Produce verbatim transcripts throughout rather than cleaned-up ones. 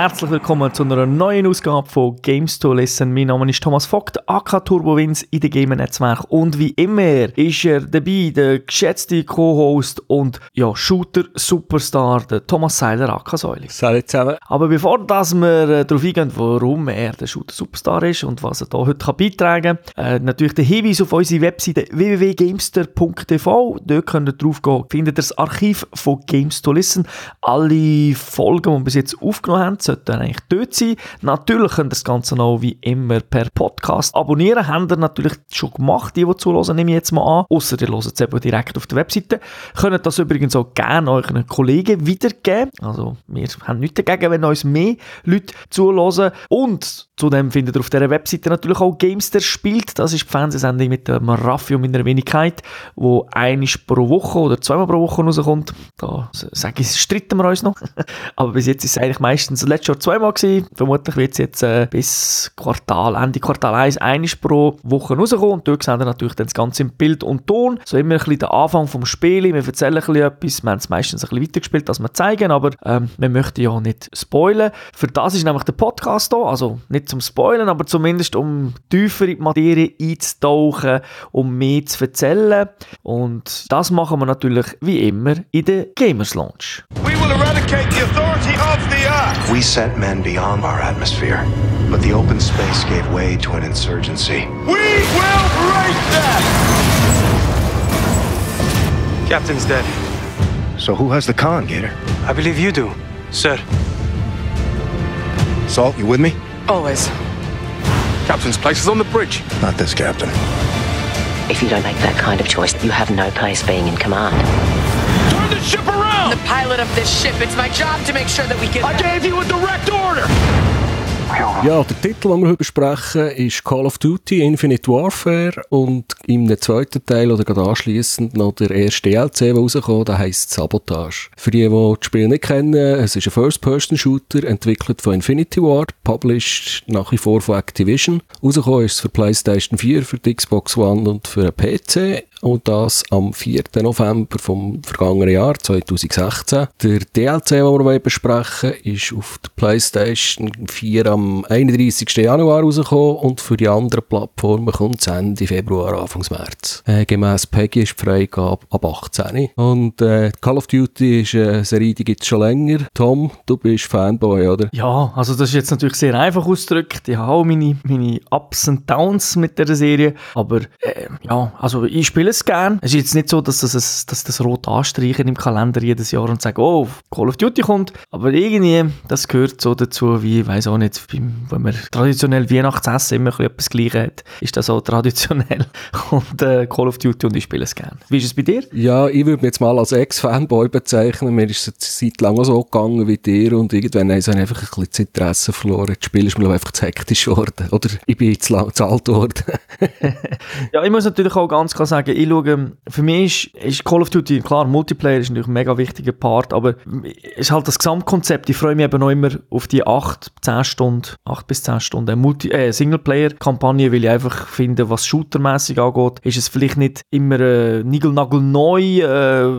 herzlich willkommen zu einer neuen Ausgabe von Games to Listen. Mein Name ist Thomas Vogt, A K-Turbo-Wins in den Gamer-Netzwerk. Und wie immer ist er dabei, der geschätzte Co-Host und ja, Shooter-Superstar, der Thomas Seiler, A K-Säuli. Salut zusammen. Aber bevor dass wir darauf eingehen, warum er der Shooter-Superstar ist und was er da heute kann beitragen kann, äh, natürlich der Hinweis auf unsere Webseite w w w punkt gamester punkt t v. Dort könnt ihr drauf gehen, findet ihr das Archiv von Games to Listen. Alle Folgen, die wir bis jetzt aufgenommen haben, sollten eigentlich dort sein. Natürlich könnt ihr das Ganze noch wie immer per Podcast abonnieren. Habt ihr natürlich schon gemacht, die, die zuhören, nehme ich jetzt mal an. Ausser ihr hört es eben direkt auf der Webseite. Könnt das übrigens auch gerne euren Kollegen wiedergeben. Also wir haben nichts dagegen, wenn uns mehr Leute zuhören. Und zudem findet ihr auf dieser Webseite natürlich auch Gamester spielt. Das ist die Fernsehsendung mit dem Raffium in der Wenigkeit, wo einmal pro Woche oder zweimal pro Woche rauskommt. Da sage ich, stritten wir uns noch. Aber bis jetzt ist es eigentlich meistens letztes Jahr zweimal gewesen. Vermutlich wird es jetzt äh, bis Quartal, Ende Quartal eins, einmal pro Woche rauskommen. Und dort sehen wir natürlich dann das Ganze im Bild und Ton. So immer ein bisschen den Anfang vom Spiel. Wir erzählen ein bisschen etwas. Wir haben es meistens ein bisschen weitergespielt, dass wir zeigen. Aber ähm, wir möchten ja nicht spoilern. Für das ist nämlich der Podcast da. Also nicht zum Spoilern, aber zumindest um tiefer in die Materie einzutauchen, um mehr zu erzählen. Und das machen wir natürlich wie immer in der Gamers Lounge. We will eradicate the authority of the earth. We sent men beyond our atmosphere, but the open space gave way to an insurgency. We will break that. Captain's dead. So who has the con, Gator? I believe you do, sir. Salt, you with me? Always. Captain's place is on the bridge. Not this captain. If you don't make that kind of choice, you have no place being in command. Turn the ship around! I'm the pilot of this ship. It's my job to make sure that we get... I gave you a direct order! Ja, der Titel, den wir heute besprechen, ist Call of Duty Infinite Warfare und im zweiten Teil oder gerade anschliessend noch der erste D L C, der rauskommt, der heisst Sabotage. Für die, die das Spiel nicht kennen, es ist ein First-Person-Shooter, entwickelt von Infinity Ward, published nach wie vor von Activision. Rausgekommen ist es für PlayStation vier, für die Xbox One und für den P C. Und das am vierten November vom vergangenen Jahr zwanzig sechzehn. Der D L C, den wir besprechen wollen, ist auf der PlayStation vier am einunddreißigsten Januar rausgekommen und für die anderen Plattformen kommt es Ende Februar, Anfang März. Äh, gemäss PEGI ist die Freigabe ab achtzehn. Und äh, Call of Duty ist eine Serie, die gibt es schon länger. Tom, du bist Fanboy, oder? Ja, also das ist jetzt natürlich sehr einfach ausgedrückt. Ich habe auch meine, meine Ups und Downs mit dieser Serie, aber äh, ja, also ich spiele es gerne. Es ist jetzt nicht so, dass das, das, dass das rot anstreichen im Kalender jedes Jahr und sagen, oh, Call of Duty kommt. Aber irgendwie, das gehört so dazu, wie, ich weiss auch nicht, wenn man traditionell Weihnachtsessen immer etwas Gleiches hat, ist das auch traditionell. Und äh, Call of Duty und ich spiele es gerne. Wie ist es bei dir? Ja, ich würde mich jetzt mal als Ex-Fanboy bezeichnen. Mir ist es seit langem so gegangen wie dir und irgendwann habe ich einfach ein bisschen das Interesse verloren. Das Spiel ist mir einfach zu hektisch geworden. Oder ich bin zu, lang, zu alt geworden. Ja, ich muss natürlich auch ganz klar sagen, ich schaue, für mich ist, ist Call of Duty, klar, Multiplayer ist natürlich ein mega wichtiger Part, aber es ist halt das Gesamtkonzept. Ich freue mich eben noch immer auf die acht, zehn Stunden, acht bis zehn Stunden Multi- äh, Singleplayer-Kampagne, weil ich einfach finde, was shootermässig angeht, ist es vielleicht nicht immer äh, nigelnagel neu, äh,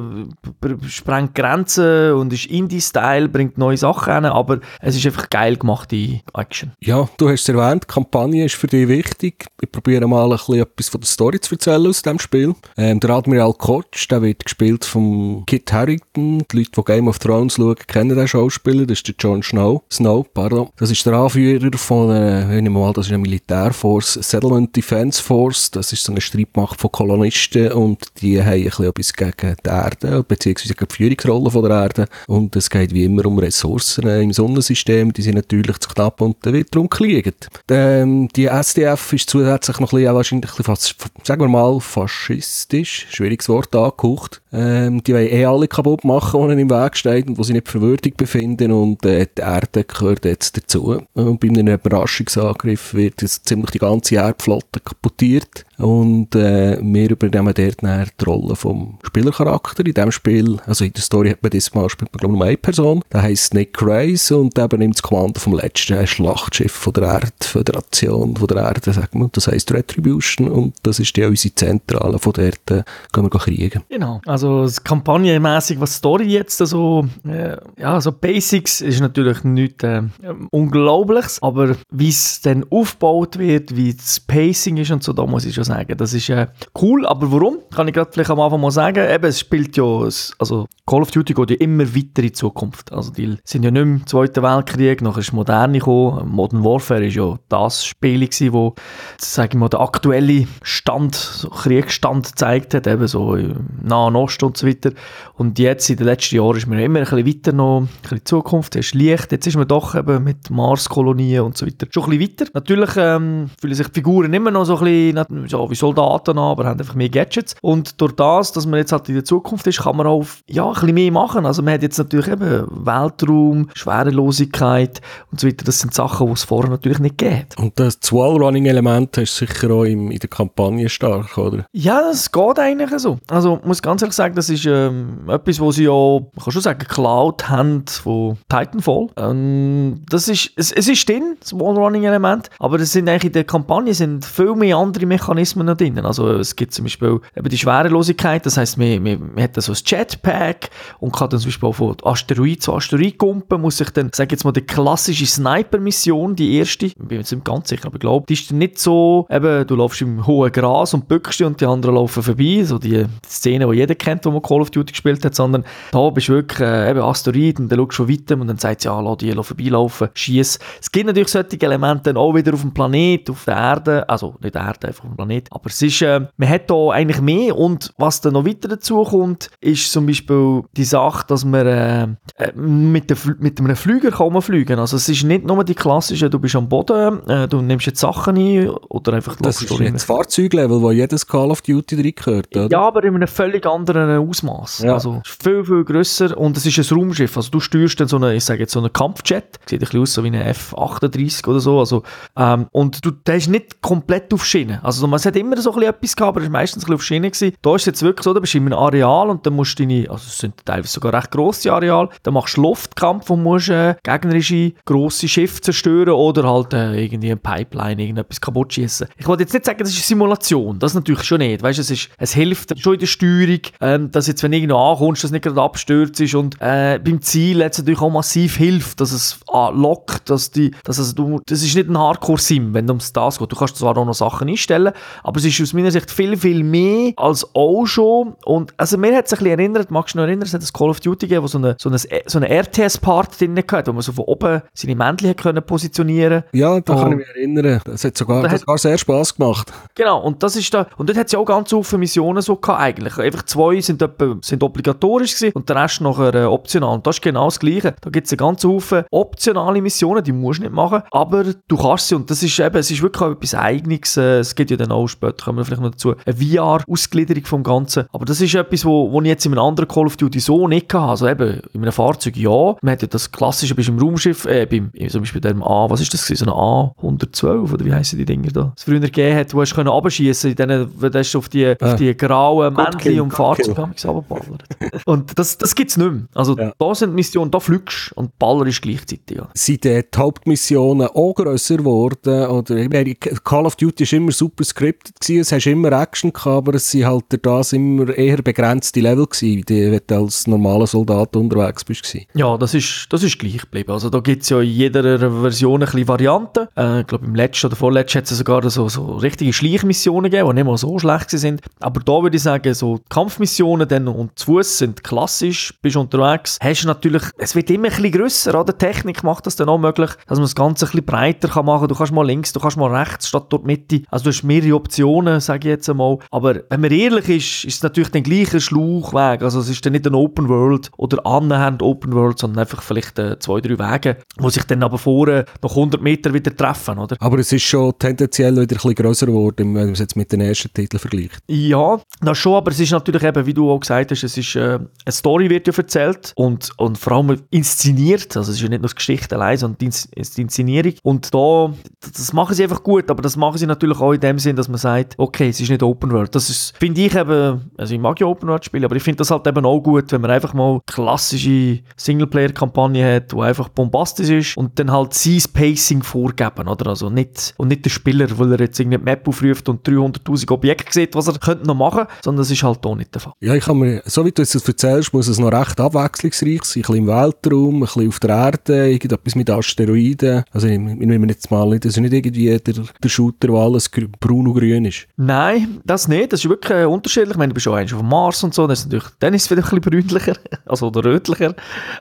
sprengt Grenzen und ist Indie-Style, bringt neue Sachen hin, aber es ist einfach geil gemacht, die Action. Ja, du hast es erwähnt, Kampagne ist für dich wichtig. Ich probiere mal ein bisschen etwas von der Story zu erzählen aus dem Spiel. Ähm, der Admiral Koch, der wird gespielt von Kit Harrington. Die Leute, die Game of Thrones schauen, kennen den Schauspieler. Das ist der Jon Snow. Snow, pardon. Das ist der Anführer von einer, wenn ich mal, das ist eine Militärforce, Settlement Defense Force. Das ist so eine Streitmacht von Kolonisten und die haben ein bisschen etwas gegen die Erde, beziehungsweise gegen die Führungsrolle von der Erde. Und es geht wie immer um Ressourcen im Sonnensystem. Die sind natürlich zu knapp und da wird darum geliegt. Ähm, die S D F ist zusätzlich noch ein bisschen, wahrscheinlich, fast, sagen wir mal, fast faschistisch, schwieriges Wort, angehaucht. Ähm, die wollen eh alle kaputt machen, die ihnen im Weg stehen und die sie nicht für würdig befinden und äh, die Erde gehört jetzt dazu. Und bei einem Überraschungsangriff wird jetzt ziemlich die ganze Erdflotte kaputtiert. Und äh, wir übernehmen dort dann die Rolle vom Spielercharakter. In diesem Spiel, also in der Story hat man diesmal, spielt man glaube ich nur eine Person. Der heisst Nick Grace und der nimmt das Kommando vom letzten Schlachtschiff von der Erdföderation, von der Erde, sagt man. Das heisst Retribution und das ist ja unsere Zentrale, von dort äh, können wir kriegen. Genau, also kampagnenmässig, was Story jetzt so, äh, ja, so Basics ist natürlich nichts äh, Unglaubliches, aber wie es dann aufgebaut wird, wie das Pacing ist und so, da muss ich schon sagen, das ist äh, cool, aber warum? Kann ich gerade vielleicht am Anfang mal sagen, eben, es spielt ja, also Call of Duty geht ja immer weiter in die Zukunft, also die sind ja nicht mehr im Zweiten Weltkrieg, nachher ist Moderne gekommen, Modern Warfare ist ja das Spiel gewesen, wo, sage ich mal, der aktuelle Stand, so Kriegsstand gezeigt hat, eben so im Nahen Osten und so weiter, und jetzt in den letzten Jahren ist man ja immer ein bisschen weiter noch, ein bisschen in Zukunft, es ist Licht, jetzt ist man doch eben mit Mars-Kolonien und so weiter schon ein bisschen weiter. Natürlich ähm, fühlen sich die Figuren immer noch so ein bisschen so wie Soldaten an, aber haben einfach mehr Gadgets. Und durch das, dass man jetzt halt in der Zukunft ist, kann man auch ja, ein bisschen mehr machen. Also man hat jetzt natürlich eben Weltraum, Schwerelosigkeit und so weiter. Das sind Sachen, die es vorher natürlich nicht gegeben hat. Und das Wallrunning-Element ist sicher auch in, in der Kampagne stark, oder? Ja, das geht eigentlich so. Also ich muss ganz ehrlich sagen, das ist ähm, etwas, was sie ja, man kann schon sagen, geklaut haben von Titanfall. Ähm, das ist, es, es ist drin, das Wallrunning-Element, aber es sind eigentlich in der Kampagne sind viel mehr andere Mechanismen noch drin. Also es gibt zum Beispiel eben die Schwerelosigkeit, das heisst, man, man, man hat dann so ein Jetpack und kann dann zum Beispiel auch von Asteroid zu Asteroid kumpen, muss sich dann, sage jetzt mal, die klassische Sniper-Mission, die erste, ich bin mir nicht ganz sicher, aber ich glaube, die ist nicht so, eben, du laufst im hohen Gras und bückst dich und die anderen laufen vorbei, so die Szene, die jeder kennt, wo man Call of Duty gespielt hat, sondern da bist du wirklich äh, eben Asteroid und dann schaust du schon weiter und dann sagt ja, lass die vorbeilaufen, schiess. Es gibt natürlich solche Elemente auch wieder auf dem Planet, auf der Erde, also nicht der Erde, einfach auf dem Planet, aber es ist, äh, man hat da eigentlich mehr und was dann noch weiter dazu kommt, ist zum Beispiel die Sache, dass man äh, mit, der, mit einem Flüger kann man fliegen. Also es ist nicht nur die klassische, du bist am Boden, äh, du nimmst jetzt Sachen ein oder einfach... Das ist jetzt das Fahrzeuglevel, wo jedes Call of Duty drin gehört, oder? Ja, aber in einem völlig anderen Ausmaß. Ja. Also es ist viel, viel grösser und es ist ein Raumschiff. Also du steuerst dann so eine, ich sage jetzt so einen Kampfjet, sieht ein bisschen aus so wie eine F achtunddreißig oder so. Also, ähm, und du, der ist nicht komplett auf Schienen. Also man hat immer so ein bisschen etwas gehabt, aber es war meistens ein bisschen auf Schienen gewesen. Da ist jetzt wirklich so, da bist du in einem Areal und dann musst du deine, also es sind teilweise sogar recht grosse Areale, dann machst du Luftkampf und musst äh, gegnerische grosse Schiffe zerstören oder halt äh, irgendwie eine Pipeline, irgendetwas kaputt schießen. Ich wollte jetzt nicht sagen, das ist eine Simulation, das natürlich schon nicht. Weißt, es, ist, es hilft schon in der Steuerung, ähm, dass jetzt, wenn du irgendwo ankommst, dass nicht gerade abstürzt ist und äh, beim Ziel hat es natürlich auch massiv hilft, dass es äh, lockt, dass die, dass es, du, das ist nicht ein Hardcore-Sim, wenn es um das geht. Du kannst zwar auch noch Sachen einstellen, aber es ist aus meiner Sicht viel, viel mehr als auch schon. Und also mir hat es ein bisschen erinnert, magst du noch erinnern, es hat das Call of Duty gegeben, wo so eine, so eine, so eine R T S-Part drin hatte, wo man so von oben seine Männchen können positionieren konnte. Ja, da kann ich mich erinnern. Das hat sogar, das hat sogar sehr Spass gemacht. Genau, und das ist da, und dort hat es ja auch ganz viele Missionen so gehabt eigentlich. Einfach zwei sind, etwa, sind obligatorisch gewesen und der Rest nachher äh, optional. Und das ist genau das Gleiche. Da gibt es einen ganzen Haufen optionale Missionen, die musst du nicht machen, aber du kannst sie und das ist eben, es ist wirklich auch etwas Eigenes. Es gibt ja dann auch später, kommen wir vielleicht noch dazu, eine V R-Ausgliederung vom Ganzen. Aber das ist etwas, wo, wo ich jetzt in einem anderen Call of Duty so nicht hatte. Also eben, in einem Fahrzeug, ja. Man hat ja das klassische, bist im Raumschiff, äh, beim, zum Beispiel bei dem A, was ist das gewesen? So ein A hundertzwölf, oder wie heissen die Dinger da? Das früher gegeben hat, wo hast du runterschiessen können, wenn du auf die, äh. auf die grauen Männchen und Fahrzeuge runterballert. Und das, das gibt es nicht mehr. Also ja. Da sind Missionen, da fliegst und Baller ist gleichzeitig. Ja. Sind die Hauptmissionen auch grösser geworden? Oder, ich meine, Call of Duty war immer super scripted, gewesen, es hast immer Action gehabt, aber es waren halt das immer eher begrenzte Level gewesen, die, wenn du als normaler Soldat unterwegs bist. Ja, das ist, das ist gleich geblieben. Also da gibt es ja in jeder Version ein bisschen Varianten. Äh, ich glaube, im letzten oder vorletzten hat es sogar so, so richtige Schleichmissionen gegeben, die nicht mal so schlecht sind. Aber da würde ich sagen, so die Kampfmissionen dann und zu Fuß sind klassisch, bist unterwegs, hast natürlich, es wird immer ein bisschen grösser, oder? Die Technik macht das dann auch möglich, dass man das Ganze ein bisschen breiter kann machen kann. Du kannst mal links, du kannst mal rechts, statt dort Mitte. Also du hast mehrere Optionen, sage ich jetzt einmal. Aber wenn man ehrlich ist, ist es natürlich den gleichen Schlauchweg. Also es ist dann nicht ein Open World oder annähernd Open World, sondern einfach vielleicht äh, zwei, drei Wege, wo sich dann aber vorne nach hundert Meter wieder treffen, oder? Aber es ist schon tendenziell wieder ein bisschen grösser geworden, wenn man es jetzt mit den ersten Titeln vergleicht. Ja, das schon, aber es ist natürlich eben, wie du auch gesagt hast, es ist, äh, eine Story wird ja erzählt und, und vor allem inszeniert, also es ist ja nicht nur die Geschichte allein, sondern die, Ins- die Inszenierung und da, das machen sie einfach gut, aber das machen sie natürlich auch in dem Sinn, dass man sagt, okay, es ist nicht Open World. Das ist, finde ich eben, also ich mag ja Open World Spiele, aber ich finde das halt eben auch gut, wenn man einfach mal klassische Singleplayer-Kampagne hat, die einfach bombastisch ist und dann halt sein Pacing vorgeben, oder? Also nicht, und nicht der Spieler, weil er jetzt irgendwie die Map aufruft und dreihunderttausend Objekte sieht, was er könnte noch machen, sondern das ist halt auch nicht der Fall. Ja, ich kann mir, so wie du es erzählst, muss es noch recht abwechslungsreich sein, ein bisschen im Weltraum, ein bisschen auf der Erde, irgendetwas mit Asteroiden, also wenn wir jetzt mal, das ist nicht irgendwie der, der Shooter, wo alles braun und grün ist. Nein, das nicht, das ist wirklich äh, unterschiedlich, ich meine, du bist auch auf dem Mars und so, dann ist es natürlich, dann ist es wieder ein bisschen brünlicher, also oder rötlicher,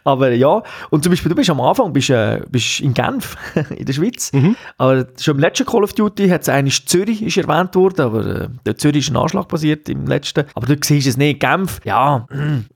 aber ja, und zum Beispiel, du bist am Anfang, bist, äh, bist in Genf, in der Schweiz, mhm. aber schon im letzten Call of Duty hat es eigentlich Zürich ist erwähnt worden, aber äh, der Zürich ist ein Anschlag passiert im letzten, aber du siehst es nicht, Genf, ja,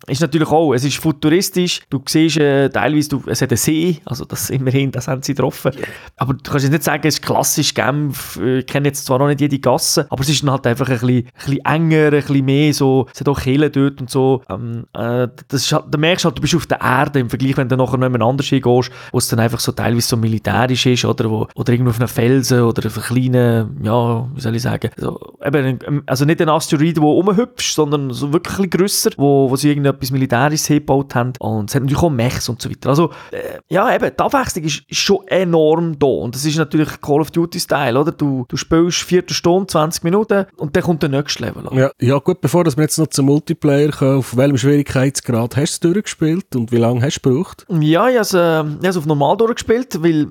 ist natürlich auch, es ist futuristisch, du siehst äh, teilweise, du, es hat einen See, also das immerhin, das haben sie getroffen, yeah. aber du kannst jetzt nicht sagen, es ist klassisch Genf, ich kenne jetzt zwar noch nicht jede Gasse, aber es ist dann halt einfach ein bisschen, ein bisschen enger, ein bisschen mehr so, es hat auch Kirchen dort und so, ähm, äh, das ist halt, da merkst du halt, du bist auf der Erde im Vergleich, wenn du nachher noch jemand anders hingehst, wo es dann einfach so teilweise so militärisch ist, oder, wo, oder irgendwo auf einem Felsen, oder auf einem kleinen, ja, wie soll ich sagen, also, eben, also nicht ein Asteroid, der rumhüpft, sondern so wirklich ein bisschen grösser, wo, wo sie irgendetwas Militärisches hingebaut haben, und es hat natürlich auch Mechs und so weiter, also, äh, ja eben, die Abwechslung ist schon enorm da, und das ist natürlich Call of Duty-Style, oder, du, du spielst Viertelstunde, zwanzig Minuten, und dann kommt der nächste Level. Ja, ja, gut, bevor dass wir jetzt noch zum Multiplayer kommen, auf welchem Schwierigkeitsgrad hast du es durchgespielt, und wie lange hast du gebraucht? Ja, ich habe es auf normal durchgespielt, weil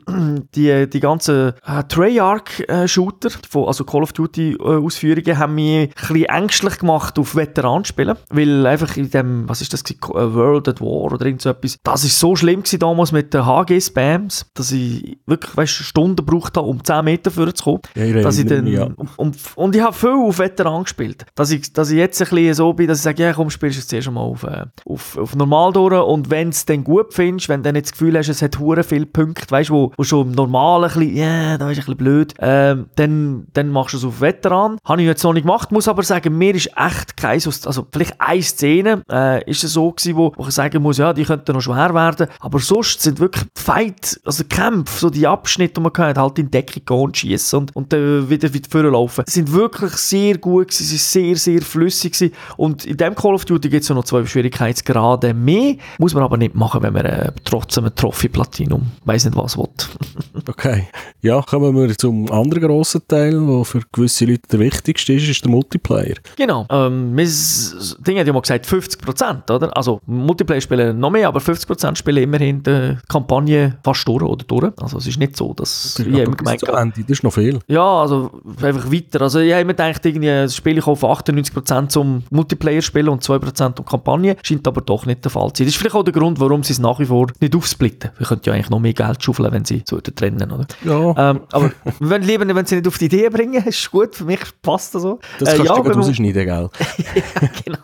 die, die ganzen äh, Treyarch-Shooter, also Call of Duty-Ausführungen, haben mich ein bisschen ängstlich gemacht auf Veteranspielen, weil einfach in dem, was ist das, World at War oder irgend so etwas, das ist so schlimm gewesen damals mit den H G-Spams, dass ich wirklich, weißt, Stunden gebraucht habe, um zehn Meter vorzukommen. Ja, ich dass ich dann, ja. um, um, und ich habe viel auf Veteran gespielt, dass ich, dass ich jetzt ein bisschen so bin, dass ich sage, ja komm, spielst du jetzt erst mal auf, äh, auf, auf normal durch, und wenn du es dann gut findest, wenn du dann jetzt das Gefühl hast, es hat verdammt viele Punkte, weißt, wo, wo schon im Normalen ein bisschen, ja, yeah, da ist ein bisschen blöd, ähm, dann, dann machst du es auf Veteran. Habe ich jetzt noch nicht gemacht, muss aber sagen, mir ist echt kein, also vielleicht eine Szene äh, ist es so gewesen, wo, wo ich sagen muss, ja, die könnten noch schwer werden, aber sonst sind wirklich die Fight, also die Kämpfe, so die Abschnitte, die man kann, halt in die Decke gehen und schiessen und, und dann wieder wieder vorlaufen. Sie sind wirklich sehr gut gewesen, sie sind sehr, sehr flüssig gewesen, und in dem Call of Duty gibt es ja noch zwei Schwierigkeitsgrade mehr, muss man aber nicht machen, wenn man äh, trotzdem ein Trophy Platinum, weiss nicht was, will. Okay. Ja, kommen wir zum anderen grossen Teil, der für gewisse Leute der wichtigste ist, ist der Multiplayer. Genau. Ähm, das Ding hat ja mal gesagt, fünfzig Prozent, oder? Also Multiplayer spielen noch mehr, aber fünfzig Prozent spielen immerhin die Kampagne fast durch oder durch. Also es ist nicht so, dass ich immer gemeint habe. Das ist noch viel. Ja, also einfach weiter. Also ich habe immer gedacht, irgendwie, das Spiel ich auf achtundneunzig Prozent zum Multiplayer spielen und zwei Prozent um Kampagne. Scheint aber doch nicht der Fall zu sein. Das ist vielleicht auch der Grund, warum sie es nach wie vor nicht aufsplitten. Wir könnten ja eigentlich noch mehr Geld schaufeln, wenn sie so trennen, oder? Ja. Ähm, aber wenn, lieber, wenn sie nicht auf die Idee bringen, ist gut, für mich passt das so. Das kannst äh, ja, du gerade rausschneiden, gell? Ja, genau.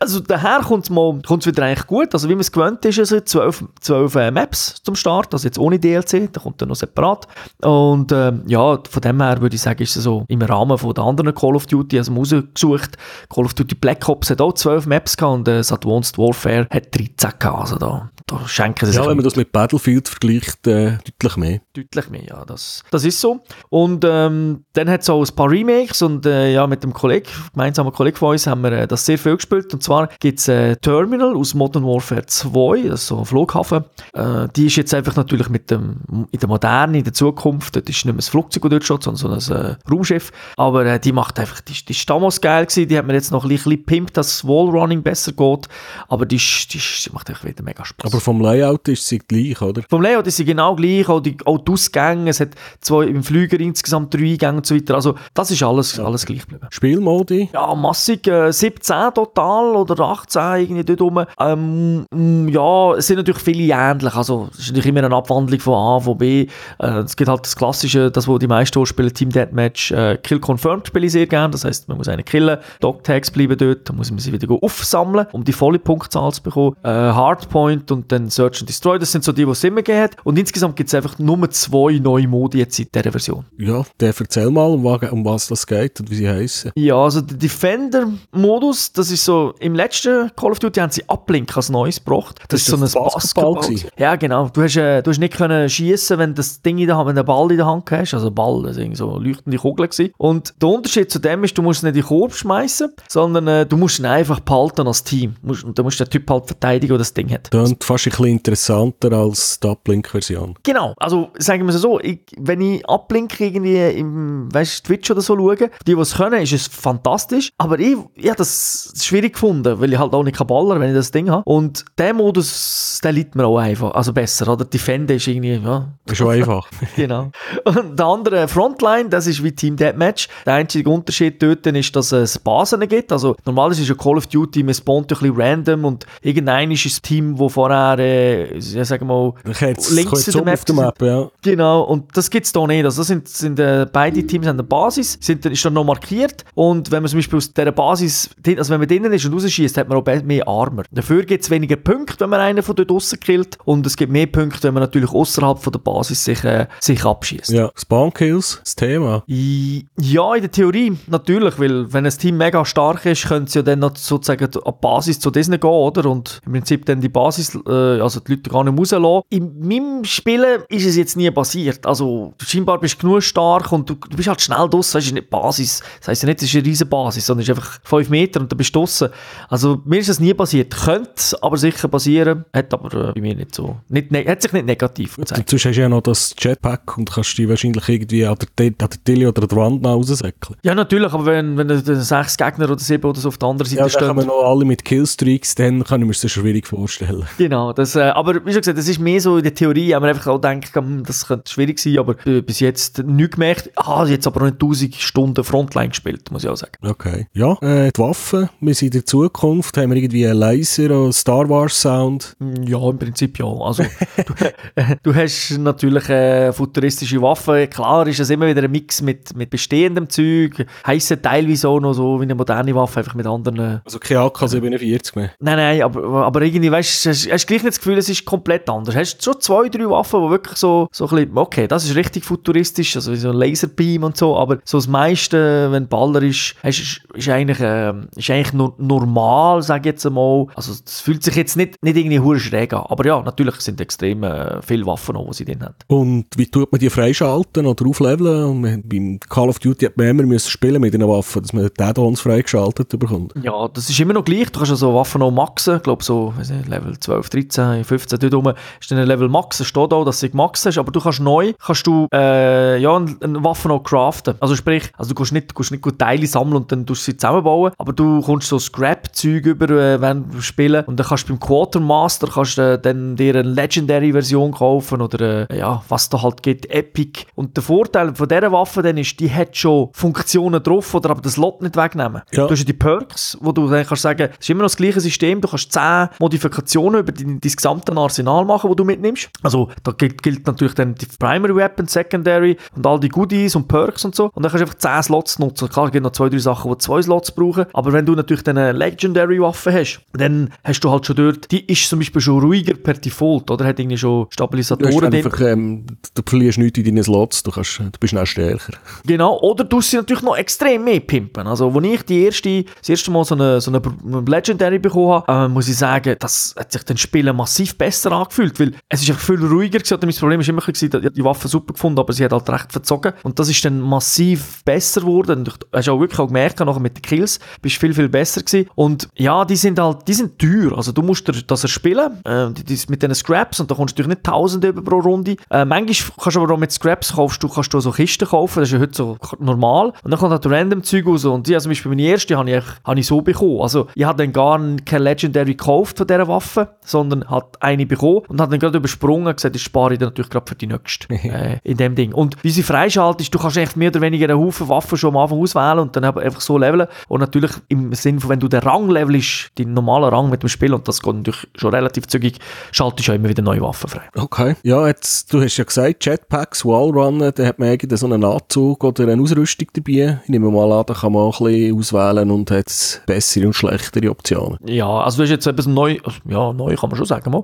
Also daher kommt es wieder eigentlich gut. Also wie man es gewöhnt ist, es sind zwölf äh, Maps zum Start, also jetzt ohne D L C, da kommt dann noch separat. Und ähm, ja, von dem her würde ich sagen, ist es so im Rahmen von den anderen Call of Duty, also man rausgesucht, Call of Duty Black Ops hat auch zwölf Maps gehabt und äh, Advanced Warfare hat dreizehn gehabt, also da, da schenken sie sich. Ja, wenn man das mit Battlefield vergleicht, äh, deutlich mehr. Deutlich mehr, ja, das, das ist so. Und ähm, dann hat es auch ein paar Remakes und äh, ja, mit dem Kollegen, gemeinsamen Kollegen von uns, haben wir äh, das sehr viel gespielt, und zwar gibt es äh, Terminal aus Modern Warfare zwei, das ist so ein Flughafen, äh, die ist jetzt einfach natürlich mit dem, in der Moderne, in der Zukunft, das ist nicht mehr ein Flugzeug, das dort steht, sondern so ein äh, Raumschiff, aber äh, die macht einfach, die, die ist damals geil gewesen, die hat mir jetzt noch ein bisschen gepimpt, dass Wallrunning besser geht, aber die, die, die macht einfach wieder mega Spaß. Aber vom Layout ist sie gleich, oder? Vom Layout ist sie genau gleich, auch die, auch die Ausgänge, es hat zwei, im Flüger insgesamt drei Eingänge und so weiter, also das ist alles, ja. alles gleich geblieben. Spielmodi? Ja, massig, äh, siebzehn total oder achtzehn, irgendwie dort rum. Ähm, ja, es sind natürlich viele ähnlich, also es ist natürlich immer eine Abwandlung von A, von B, äh, es gibt halt das Klassische, das wo die meisten spielen, Team Deathmatch, äh, Kill Confirmed spiele ich sehr gerne, das heisst, man muss einen killen, Dog Tags bleiben dort, dann muss man sie wieder aufsammeln, um die volle Punktzahl zu bekommen, äh, Hardpoint und und dann Search and Destroy. Das sind so die, die es immer gegeben hat. Und insgesamt gibt es einfach nur zwei neue Modi jetzt in dieser Version. Ja, der erzähl mal, um was das geht und wie sie heissen. Ja, also der Defender-Modus, das ist so, im letzten Call of Duty haben sie Uplink als Neues gebracht. Das, das ist so ein Basketball. Basketball. Ja, genau. Du hast, äh, du hast nicht können schiessen, wenn das Ding in der Hand, wenn du einen Ball in der Hand hast. Also Ball, das war so leuchtende Kugel. Und der Unterschied zu dem ist, du musst nicht in den Korb schmeißen, sondern äh, du musst ihn einfach behalten als Team. Und da musst du den Typ halt verteidigen, der das Ding hat. Das ist fast ein bisschen interessanter als die Uplink-Version. Genau. Also sagen wir es so, ich, wenn ich Uplink irgendwie im weißt, Twitch oder so schaue, die, die es können, ist es fantastisch. Aber ich, ich habe das schwierig gefunden, weil ich halt auch nicht ballern kann, wenn ich das Ding habe. Und der Modus, der liegt mir auch einfach. Also besser, oder? Defender ist irgendwie, ja. Ist schon einfach. Genau. Und der andere Frontline, das ist wie Team Deathmatch. Der einzige Unterschied dort ist, dass es Basen gibt. Also normalerweise ist ja Call of Duty, man spawnt ein bisschen random und irgendein ist ein Team, das vorher, äh, ich sag mal, links in der Map, auf der Map ja. Genau, und das gibt es da nicht. Also das sind, sind äh, beide Teams an der Basis, sind, ist dann noch markiert und wenn man zum Beispiel aus dieser Basis, also wenn man drinnen ist und rausschießt, hat man auch mehr Armor. Dafür gibt es weniger Punkte, wenn man einen von dort aussen killt und es gibt mehr Punkte, wenn man natürlich außerhalb von der Basis sich, äh, sich abschießt. Ja, Spawn-Kills, das Thema. I, ja, in der Theorie natürlich, weil wenn ein Team mega stark ist, können sie ja dann noch sozusagen an die Basis zu diesen gehen, oder? Und im Prinzip dann die Basis, äh, also die Leute gar nicht rauslassen. In meinem Spielen ist es jetzt nie passiert. Also scheinbar bist du genug stark und du, du bist halt schnell draussen, das ist nicht Basis. Das heisst ja nicht, es ist eine riesen Basis, sondern es ist einfach fünf Meter und dann bist du draussen. Also mir ist das nie passiert. Könnte aber sicher passieren, hat aber äh, bei mir nicht so. Nicht ne- hat sich nicht negativ gezeigt. Sonst hast du ja noch das Jetpack und kannst dich wahrscheinlich irgendwie an der Tille oder an der Wand raussäckeln. Ja, natürlich, aber wenn, wenn sechs Gegner oder sieben oder so auf der anderen Seite ja, stehen. Ja, dann kommen noch alle mit Killstreaks, dann kann ich mir das schwierig vorstellen. Genau, das, äh, aber wie schon gesagt, das ist mehr so in der Theorie, haben wir einfach auch gedacht, das könnte schwierig sein, aber äh, bis jetzt nichts gemerkt. Ah, jetzt aber noch nicht tausend Stunden Frontline gespielt, muss ich auch sagen. Okay. Ja, äh, die Waffen, wir sind in der Zukunft, haben wir irgendwie einen Laser oder Star Wars Sound? Ja, im Prinzip ja. Also, du, äh, du hast natürlich äh, futuristische Waffen, klar ist es immer wieder ein Mix mit, mit bestehendem Zeug, heissen teilweise auch noch so wie eine moderne Waffe, einfach mit anderen... Also keine A K siebenundvierzig mehr? Nein, nein, aber, aber irgendwie, weißt du, hast, hast gleich nicht das Gefühl, es ist komplett anders. Hast schon zwei, drei Waffen, die wirklich so, so ein bisschen, okay, das ist richtig futuristisch, also wie so ein Laserbeam und so, aber so das meiste, wenn Baller ist, ist, ist eigentlich, äh, ist eigentlich nur normal, sage ich jetzt einmal. Also es fühlt sich jetzt nicht, nicht irgendwie hure schräg an, aber ja, natürlich sind extrem äh, viele Waffen noch, die sie drin haben. Und wie tut man die freischalten oder aufleveln? Beim Call of Duty hat man immer müssen spielen mit einer Waffe, dass man Add-ons freigeschaltet bekommt. Ja, das ist immer noch gleich, du kannst also Waffen noch maxen, ich glaube so weiss nicht, Level zwölf, dreizehn, fünfzehn, dort rum ist dann ein Level maxen, steht da, dass du gemaxt hast, aber du kannst neu, kannst du äh, ja, eine, eine Waffe noch craften, also sprich, also du kannst nicht, kannst nicht gut Teile sammeln und dann tust du sie zusammenbauen, aber du kommst so Scrap-Zeug über, äh, während du spielen und dann kannst du beim Quartermaster kannst, äh, dann dir eine Legendary-Version kaufen oder äh, ja, was da halt geht, Epic. Und der Vorteil von dieser Waffe dann ist, die hat schon Funktionen drauf, oder aber das Lot nicht wegnehmen. Ja. Du hast ja die Perks, wo du dann kannst sagen, es ist immer noch das gleiche System, du kannst zehn Modifikationen über dein gesamtes Arsenal machen, das du mitnimmst. Also da gilt, gilt natürlich dann die Primary Weapon, Secondary und all die Goodies und Perks und so. Und dann kannst du einfach zehn Slots nutzen. Klar, es gibt noch zwei, drei Sachen, die zwei Slots brauchen, aber wenn du natürlich dann eine Legendary-Waffe hast, dann hast du halt schon dort, die ist zum Beispiel schon ruhiger per Default, oder? Hat irgendwie schon Stabilisatoren drin. Ähm, du verlierst nichts in deinen Slots, du, kannst, du bist auch stärker. Genau, oder du sie natürlich noch extrem mehr pimpen. Also, als ich die erste, das erste Mal so eine, so eine Legendary bekommen habe, äh, muss ich sagen, das hat sich den Spielen massiv besser angefühlt, weil es ist einfach viel ruhiger gewesen. Mein Problem war immer, dass ich die Waffe super gefunden, aber sie hat halt recht verzogen. Und das ist dann massiv besser geworden. Du hast auch wirklich auch gemerkt, nachher mit den Kills bist du viel, viel besser gewesen. Und ja, die sind halt, die sind teuer. Also du musst das erspielen, äh, die, die, mit diesen Scraps, und da kommst du natürlich nicht tausend über pro Runde. Äh, manchmal kannst du aber auch mit Scraps kaufst, du kannst du so Kisten kaufen, das ist ja heute so normal. Und dann kommt halt random Zeug raus. Und ja, zum Beispiel meine erste habe ich, hab ich so bekommen. Also ich habe dann gar keine Legendary gekauft von dieser Waffe, sondern habe eine bekommen und habe dann gerade übersprungen und gesagt, ich spare dir natürlich gerade für die nächste äh, in dem Ding. Und wie sie freischaltet ist, du kannst echt mehr oder weniger einen Haufen Waffen schon am Anfang auswählen und dann einfach so leveln. Und natürlich im Sinne von, wenn du den Rang levelst, deinen normalen Rang mit dem Spiel, und das geht natürlich schon relativ zügig, schaltest du ja immer wieder neue Waffen frei. Okay. Ja, jetzt, du hast ja gesagt, Jetpacks, Wallrunnen, da hat man irgendwie so einen Anzug oder eine Ausrüstung dabei. Ich nehme mal an, da kann man auch ein bisschen auswählen und hat bessere und schlechtere Optionen. Ja, also du hast jetzt etwas neu, also, ja, neu kann man schon sagen mal.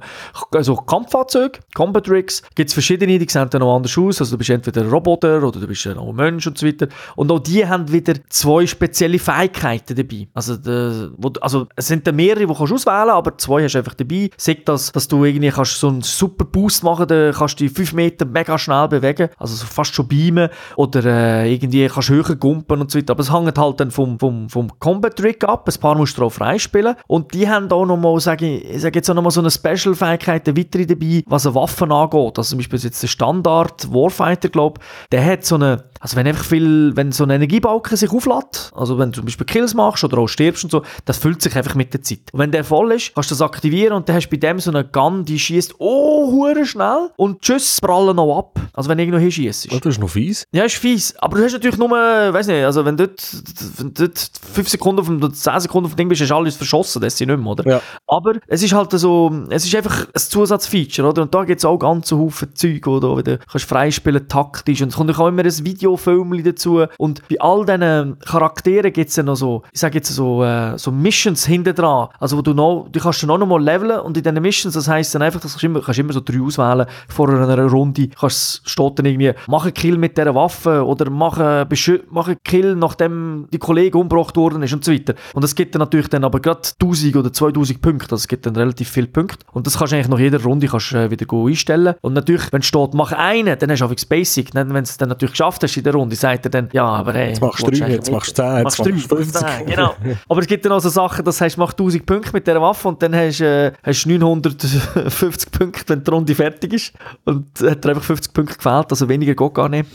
Also Kampffahrzeuge, Combat Rigs, gibt es verschiedene, die sehen dann noch anders aus. Also du bist entweder ein Roboter oder du bist ein Mensch und so weiter. Und auch die haben wieder zwei spezielle Fähigkeiten dabei. Also, de, wo, also es sind dann mehrere, die kannst du auswählen, aber zwei hast du einfach dabei. Sag das, dass du irgendwie kannst so einen super Boost machen, dann kannst du dich fünf Meter mega schnell bewegen, also so fast schon beamen oder äh, irgendwie kannst du höher gumpen und so weiter. Aber es hängt halt dann vom, vom, vom Combat Rig ab, ein paar musst du drauf reinspielen und die haben auch nochmal, sage ich, ich sage jetzt auch nochmal so eine Special-Fähigkeit, eine weitere dabei, was eine Waffe angeht. Also zum Beispiel jetzt der Standard Warfighter, glaube ich, der hat so eine, also wenn einfach viel, wenn so ein Energiebalken sich auflädt, also wenn du zum Beispiel Kills machst oder auch stirbst und so, das füllt sich einfach mit der Zeit. Und wenn der voll ist, kannst du das aktivieren und dann hast du bei dem so eine Gun, die schießt oh, hure schnell und tschüss, prallen noch ab. Also wenn irgendwo hinschießt. Oh, das ist noch fies. Ja, ist fies. Aber du hast natürlich nur, weiß nicht, also wenn du dort fünf Sekunden auf dem, zehn Sekunden auf dem Ding bist, hast du alles verschossen, das ist nicht mehr, oder? Ja. Aber es ist halt so, es ist einfach ein Zusatzfeature, oder? Und da gibt es auch ganz so Haufen Zeug, oder? Du kannst freispielen, taktisch und es kommt auch immer ein Videofilm dazu und bei all diesen Charakteren gibt es dann noch so, ich sage jetzt so, äh, so Missions hinten dran, also wo du noch, du kannst dann auch noch mal leveln und in diesen Missions, das heisst dann einfach, dass du immer, kannst immer so drei auswählen vor einer Runde, kannst, steht dann irgendwie, mach einen Kill mit dieser Waffe oder mach einen, mach einen Kill, nachdem die Kollege umgebracht worden ist und so weiter. Und das gibt dann natürlich dann aber gerade tausend oder zweitausend Punkte, also es gibt dann relativ viele Punkte und das kannst du eigentlich nach jeder Runde kannst, äh, wieder einstellen und natürlich, wenn es steht, mach einen, dann hast du auf Basic, wenn du es dann natürlich geschafft hast in der Runde, sagt er dann, ja, aber hey, jetzt machst du drei, jetzt machst du zehn, jetzt machst du fünfzig. Genau. Aber es gibt dann auch so Sachen, das heißt, mach tausend Punkte mit dieser Waffe und dann hast du äh, hast neunhundertfünfzig Punkte, wenn die Runde fertig ist und hat dir einfach fünfzig Punkte gefehlt, also weniger geht gar nicht.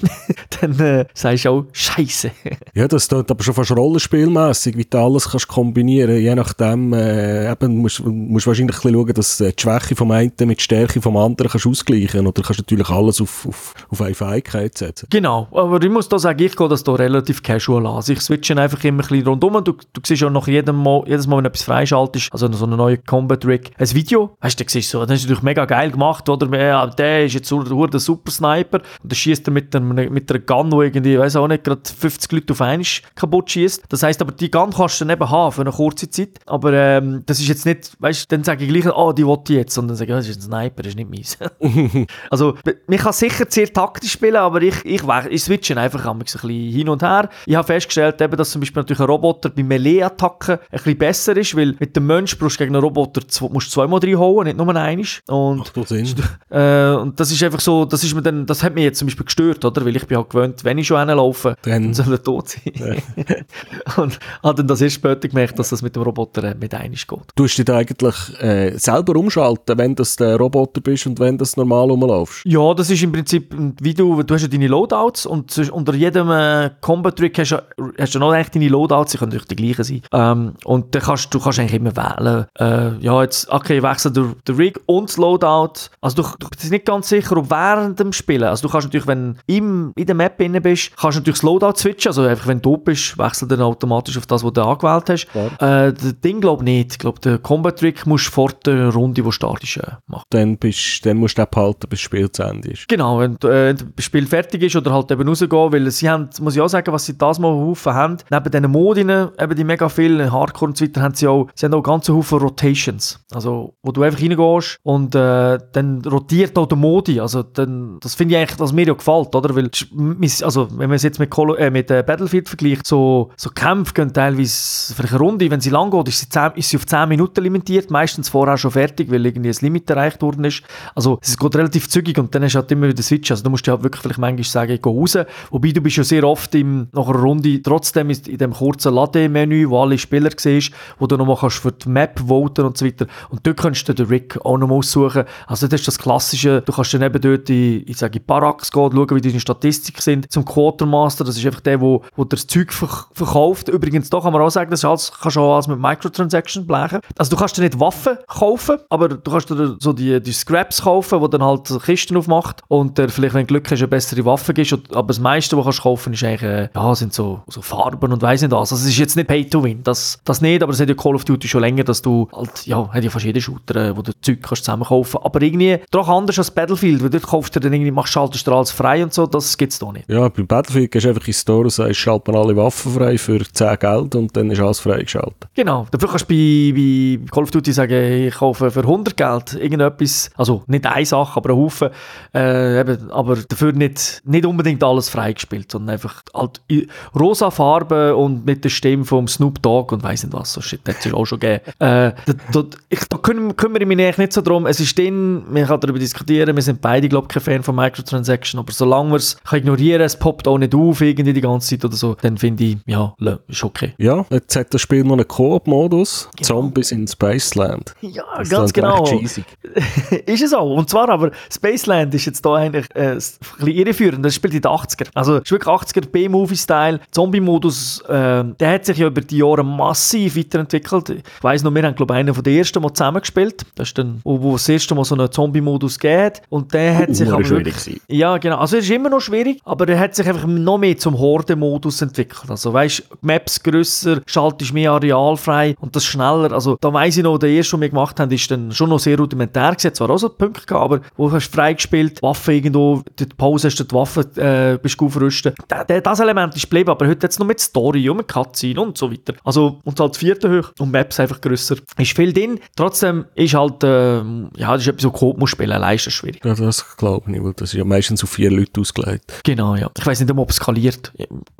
Dann äh, sagst du auch, Scheiße. Ja, das klingt aber schon fast rollenspielmässig, wie du alles kannst kombinieren, je nachdem, äh, eben, musst du wahrscheinlich ein bisschen schauen, dass die Schwäche vom einen mit Stärke vom anderen kannst ausgleichen oder kannst natürlich alles auf, auf, auf eine Fähigkeit setzen. Genau, aber ich muss da sagen, ich gehe das hier relativ casual an. Also ich switche einfach immer ein bisschen rundum. Du, du siehst ja noch jedem Mal, jedes Mal, wenn etwas freischaltest, also so einen neuen Combat Rig, ein Video, hast du siehst so, das ist natürlich mega geil gemacht, oder? Ja, der ist jetzt der Super Sniper und der schießt er mit, mit einer Gun, die irgendwie, ich weiß auch nicht, gerade fünfzig Leute auf einmal kaputt schießt. Das heisst aber, die Gun kannst du dann eben haben für eine kurze Zeit, aber ähm, das ist jetzt nicht, weißt du, dann sage ich gleich, ah, oh, die will ich jetzt, und dann sage ich, das ist ein Sniper, das ist nicht meins. Also, man kann sicher sehr taktisch spielen, aber ich, ich, ich switche einfach ein bisschen hin und her. Ich habe festgestellt, eben, dass zum Beispiel natürlich ein Roboter bei Melee-Attacken ein bisschen besser ist, weil mit dem Mensch brauchst du gegen einen Roboter zwei, musst zweimal reinhauen, nicht nur einmal. Und, macht doch Sinn. Äh, und das ist einfach so, das, ist mir dann, das hat mich jetzt zum Beispiel gestört, oder? Weil ich bin halt gewöhnt, wenn ich schon hinlaufe, dann, dann soll er tot sein. Ja. Und habe dann das erst später gemerkt, dass das mit dem Roboter äh, mit einmal geht. Du hast dich da eigentlich äh, selber umschalten, wenn das der Roboter bist und wenn das normal rumlaufst? Ja, das ist im Prinzip, wie du, du hast ja deine Loadouts und unter jedem äh, Combat-Trick hast du, hast du noch eigentlich deine Loadouts, sie können natürlich die gleichen sein. Ähm, und dann kannst du kannst eigentlich immer wählen, äh, ja jetzt, okay, wechsel den, den Rig und das Loadout. Also du, du bist nicht ganz sicher, ob während dem Spielen, also du kannst natürlich, wenn du in der Map drin bist, kannst du natürlich das Loadout switchen, also einfach, wenn du tot bist, wechselt dann automatisch auf das, was du angewählt hast. Ja. Äh, das Ding glaube ich nicht. Ich glaube, den Combat-Trick musst du vor der Runde, wo startest, äh, machen. Dann, bist, dann musst du abhalten, bis das Spiel zu Ende ist. Genau, wenn, äh, wenn das Spiel fertig ist oder halt eben rausgehen, weil sie haben, muss ich auch sagen, was sie das mal Haufen haben, neben diesen Modinen, eben die mega vielen Hardcore und so weiter, haben sie auch, sie haben auch ganz Haufen Rotations, also wo du einfach reingehst und äh, dann rotiert auch der Modi, also dann, das finde ich eigentlich, was mir ja gefällt, oder, weil, also wenn man es jetzt mit, Colo- äh, mit äh, Battlefield vergleicht, so, so Kämpfe gehen teilweise vielleicht eine Runde, wenn sie lang geht, ist sie, zehn, ist sie auf zehn Minuten limitiert, meistens vorher schon fertig, weil irgendwie ein Limit erreicht worden ist, also es geht relativ zügig und dann hast du halt immer wieder Switch, also du musst dir halt wirklich vielleicht manchmal sagen, ich gehe raus, wobei du bist ja sehr oft im, nach einer Runde, trotzdem in dem kurzen Lade-Menü, wo alle Spieler siehst, wo du nochmal kannst für die Map voten und so weiter. Und dort kannst du den Rig auch nochmal aussuchen. Also das ist das Klassische, du kannst dann eben dort in, ich sage, in Barracks gehen, schauen, wie deine Statistiken sind. Zum Quartermaster, das ist einfach der, wo, wo das Zeug ver- verkauft. Übrigens, da kann man auch sagen, das alles, kannst du auch alles mit Microtransactions blechen. Also du kannst dir nicht Waffen kaufen, aber du kannst dir so die, die Scraps kaufen, die dann halt Kisten aufmacht und dir vielleicht, wenn du Glück hast, eine bessere Waffe gibst. Aber das meiste, was du kaufen kannst, ist eigentlich, ja, sind so, so Farben und weiss nicht was. Also es ist jetzt nicht Pay to Win, das, das nicht, aber es hat ja Call of Duty schon länger, dass du halt, ja, hat ja fast jeden Shooter, wo du Zeug kannst zusammen kaufen. Aber irgendwie doch anders als Battlefield, weil dort kaufst du dann irgendwie, machst du Schalterstrahls frei und so, das gibt es da nicht. Ja, bei Battlefield gehst du einfach in den Store und sagst, schalt man alle Waffen frei für zehn Geld und dann ist alles freigeschaltet. Genau, dafür kannst du bei, bei Call of Duty sagen, ich kaufe für hundert Geld irgendetwas, also nicht eine Sache, aber einen Haufen, äh, eben, aber dafür nicht, nicht unbedingt alles freigespielt, sondern einfach halt rosa Farbe und mit der Stimme vom Snoop Dogg und weiss nicht was, so shit, das hat es auch schon gegeben. Äh, da, da, ich, da kümmere ich mich eigentlich nicht so drum, es ist drin, man kann darüber diskutieren, wir sind beide, glaube ich, kein Fan von Microtransaction, aber solange wir es ignorieren, es poppt auch nicht auf irgendwie die ganze Zeit oder so, dann finde ich, ja, ist okay. Ja, jetzt hat das Spiel noch einen Koop-Modus, genau. Zombies in Spaceland. Ja, das ganz genau. Ist es auch. Und zwar aber, Spaceland ist jetzt da eigentlich äh, ein bisschen irreführend. Das spielt in den achtziger. Also es ist wirklich achtziger B-Movie-Style. Zombie-Modus, äh, der hat sich ja über die Jahre massiv weiterentwickelt. Ich weiss noch, wir haben, glaube ich, einen von den ersten Mal zusammengespielt. Das ist dann, wo es das erste Mal so einen Zombie-Modus geht. Und der hat uh, sich aber schwierig wirklich... Ja, genau. Also es ist immer noch schwierig, aber der hat sich einfach noch mehr zum Horde-Modus entwickelt. Also weisst, Maps grösser, schaltest mehr Areal frei und das schneller. Also da weiss ich noch, der erste, den wir gemacht haben, ist dann schon noch sehr rudimentär gewesen. Zwar auch so Punkte gehabt, aber wo hast du freigespielt, Waffen irgendwo, die Pause hast du die Waffe äh, bist du aufrüsten. Das Element ist geblieben, aber heute jetzt noch mit Story und mit Cutscene und so weiter. Also und halt vierte hoch und Maps einfach grösser. Ist viel drin, trotzdem ist halt, äh, ja, das ist etwas, so Code muss spielen, allein ist das schwierig. Ja, das glaube ich, weil das ist ja meistens auf vier Leute ausgelegt. Genau, ja. Ich weiss nicht, ob es skaliert.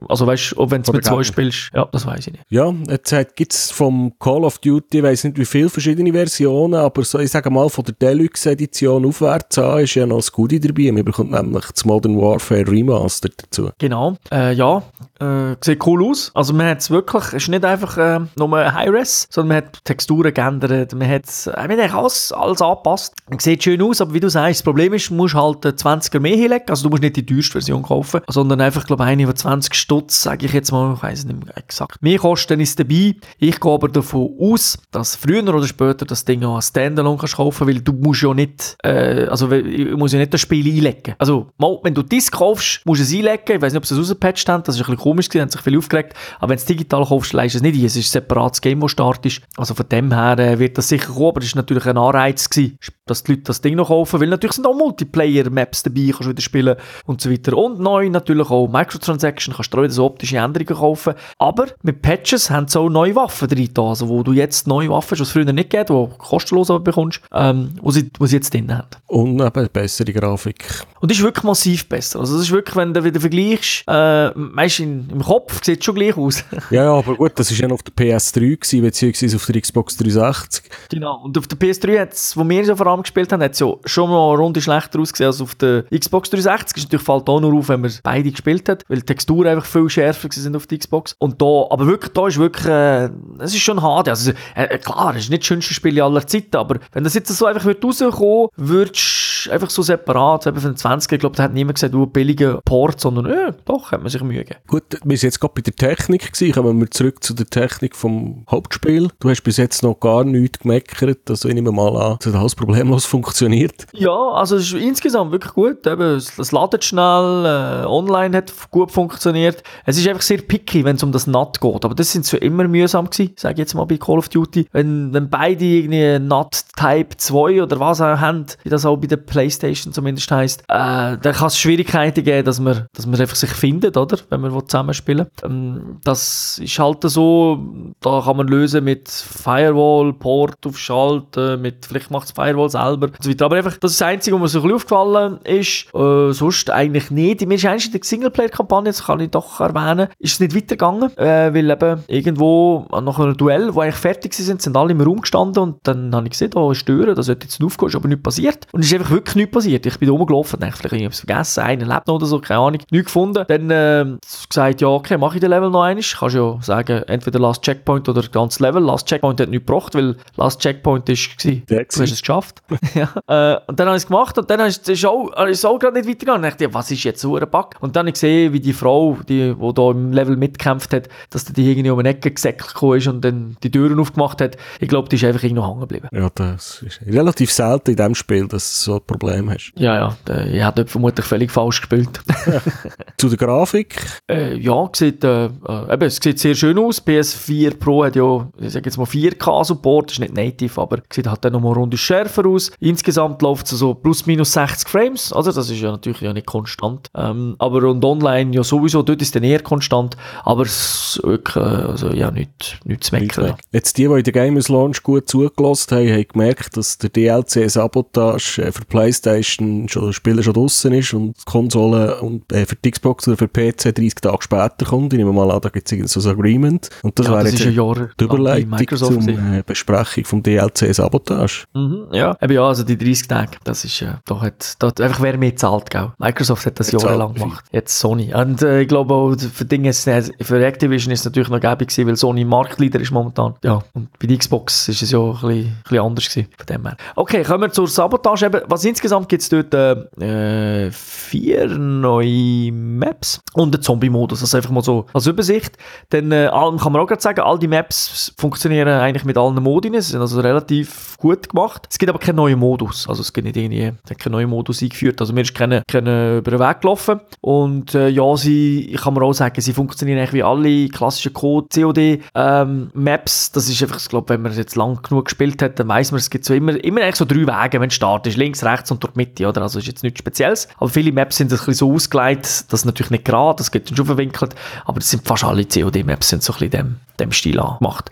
Also weißt du, wenn du mit zwei spielst, ja, das weiss ich nicht. Ja, jetzt gibt es vom Call of Duty, ich weiss nicht wie viele verschiedene Versionen, aber so, ich sage mal, von der Deluxe-Edition aufwärts an ist ja noch das Goodie dabei. Man bekommt nämlich das Modern Warfare Remastered dazu. Genau, äh, ja, äh, sieht cool aus. Also man hat es wirklich, es ist nicht einfach äh, nur High-Res, sondern man hat Texturen geändert, man hat äh, man hat alles, alles angepasst. Es sieht schön aus, aber wie du sagst, das Problem ist, du musst halt zwanziger mehr hinlegen, also du musst nicht die teuerste Version kaufen, sondern einfach, glaube ich, eine von zwanzig Stutz, sage ich jetzt mal, ich weiss nicht mehr exakt. Mehr Kosten ist dabei, ich gehe aber davon aus, dass früher oder später das Ding auch als Standalone kannst kaufen, weil du musst ja nicht, äh, also ich muss ja nicht das Spiel einlegen. Also mal, wenn du Disc kaufst, musst du es einlegen, ich weiss nicht, ob sie es rausgepatcht haben, das ist ein bisschen komisch gewesen, haben sich viel aufgeregt, aber wenn du es digital kaufst, leist es nicht ein, es ist ein separates Game, das startest, also von dem her äh, wird das sicher kommen, aber es war natürlich ein Anreiz gewesen, dass die Leute das Ding noch kaufen, weil natürlich sind auch Multiplayer-Maps dabei, kannst du wieder spielen und so weiter und neu natürlich auch Microtransaction, kannst du auch wieder so optische Änderungen kaufen, aber mit Patches haben sie auch neue Waffen drin, also wo du jetzt neue Waffen hast, was es früher nicht gibt, die du kostenlos aber bekommst, ähm, wo sie, wo sie jetzt drin haben. Und eben bessere Grafik. Und ist wirklich massiv besser. Also das ist wirklich, wenn du wieder vergleichst, äh, meist in, im Kopf sieht es schon gleich aus. Ja, ja, aber gut, das war ja noch auf der P S drei gewesen, beziehungsweise auf der Xbox dreihundertsechzig. Genau, und auf der P S drei hat es, wo wir so vor allem gespielt haben, hat es ja schon mal eine Runde schlechter ausgesehen als auf der Xbox dreihundertsechzig. Das natürlich fällt auch nur auf, wenn man beide gespielt hat, weil die Texturen einfach viel schärfer sind auf der Xbox. Und da, aber wirklich, da ist wirklich, äh, es ist schon H D. Also äh, klar, es ist nicht das schönste Spiel aller Zeiten, aber wenn das jetzt so einfach rauskommen würde, würdest du einfach so separat, eben von den zwanziger, ich glaube, da hat niemand gesagt, du billiger Port, sondern äh, doch, hat man sich Mühe gegeben. Gut, wir sind jetzt gerade bei der Technik gewesen, kommen wir zurück zu der Technik vom Hauptspiel. Du hast bis jetzt noch gar nichts gemeckert, also ich nehme mal an, das hat alles problemlos funktioniert. Ja, also es ist insgesamt wirklich gut, eben, es ladet schnell, äh, online hat gut funktioniert. Es ist einfach sehr picky, wenn es um das N A T geht, aber das sind so immer mühsam gewesen, sage ich jetzt mal bei Call of Duty, wenn, wenn beide irgendwie N A T Type zwei oder was auch haben, wie das auch bei der PlayStation zumindest heisst, äh, dann kann es Schwierigkeiten geben, dass man, dass man einfach sich findet, oder? Wenn man zusammenspielen will. Ähm, das ist halt so, da kann man lösen mit Firewall, Port aufschalten, mit, vielleicht macht es Firewall selber und so weiter. Aber einfach, das ist das Einzige, was mir so ein bisschen aufgefallen ist, äh, sonst eigentlich nicht. Mir ist eigentlich in der Singleplayer-Kampagne, das kann ich doch erwähnen, ist es nicht weitergegangen, äh, weil eben irgendwo nach einem Duell, wo eigentlich fertig sind, sind alle im Raum gestanden und dann habe ich gesehen, da ist Türe, das sollte jetzt aufgehen, ist aber nichts passiert. Und es ist einfach wirklich nichts passiert. Ich bin da rumgelaufen, dachte, vielleicht habe ich es vergessen, einer lebt noch oder so, keine Ahnung, nichts gefunden. Dann äh, gesagt, ja, okay, mache ich den Level noch einmal. Kannst ja sagen, entweder Last Checkpoint oder ganzes Level. Last Checkpoint hat nichts gebracht, weil Last Checkpoint war, du hast es geschafft. ja. äh, und dann habe ich es gemacht und dann ist es auch, auch gerade nicht weitergegangen. Dann dachte ich, was ist jetzt so ein Bug? Und dann habe ich gesehen, wie die Frau, die, die da im Level mitgekämpft hat, dass die irgendwie um eine Ecke gesäckelt gekommen ist und dann die Türen aufgemacht hat. Ich glaube, die ist einfach irgendwo hängen geblieben. Ja, das ist relativ selten in dem Spiel, dass so Probleme hast. Ja, ja. Ich habe dort vermutlich völlig falsch gespielt. Zu der Grafik? Äh, ja, sieht, äh, eben, es sieht sehr schön aus. P S vier Pro hat ja, ich sage jetzt mal vier K Support, ist nicht native, aber sieht halt dann nochmal rundes schärfer aus. Insgesamt läuft es so plus minus sechzig Frames, also das ist ja natürlich ja nicht konstant. Ähm, aber und online ja sowieso, dort ist dann eher konstant, aber es wirklich, also ja, nicht, nicht zu meckern. Ja. Jetzt die, die in der Gamers Launch gut zugelassen haben, haben gemerkt, dass der D L C Sabotage für PlayStation schon Spieler schon draussen ist und die Konsole und, äh, für die Xbox oder für P C dreißig Tage später kommt. Ich nehme mal an, da gibt es irgendein so ein Agreement. Und das ja, wäre das jetzt ein Jahr die Überleitung zur äh, Besprechung vom D L C Sabotage. Mhm, ja. Eben ja, also die dreißig Tage, das ist, äh, da hat, da hat einfach wer mehr zahlt, gell? Microsoft hat das jahrelang gemacht. Jetzt Sony. Und äh, ich glaube auch für, Dinge, für Activision ist es natürlich noch gäbe gewesen, weil Sony Marktleader ist momentan. Ja. Und bei der Xbox ist es ja ein bisschen, ein bisschen anders gewesen. Von dem her. Okay, kommen wir zur Sabotage. Eben, was insgesamt gibt es dort äh, vier neue Maps und einen Zombie-Modus. Also einfach mal so als Übersicht. Dann äh, kann man auch gerade sagen, all die Maps funktionieren eigentlich mit allen Modi. Sie sind also relativ gut gemacht. Es gibt aber keinen neuen Modus. Also es gibt nicht irgendwie, es hat keinen neuen Modus eingeführt. Also mir ist keiner keine über den Weg gelaufen. Und äh, ja, sie, ich kann mir auch sagen, sie funktionieren eigentlich wie alle klassischen C O D-Maps. Ähm, das ist einfach, ich glaube, wenn man es jetzt lang genug gespielt hat, dann weiss man, es gibt so immer, immer eigentlich so drei Wege, wenn es startet. Links, rechts und durch die Mitte, oder? Also ist jetzt nichts Spezielles. Aber viele Maps sind ein bisschen so ausgelegt, das ist natürlich nicht gerade, das geht schon verwinkelt, aber das sind fast alle C O D-Maps sind so ein bisschen dem, dem Stil angemacht.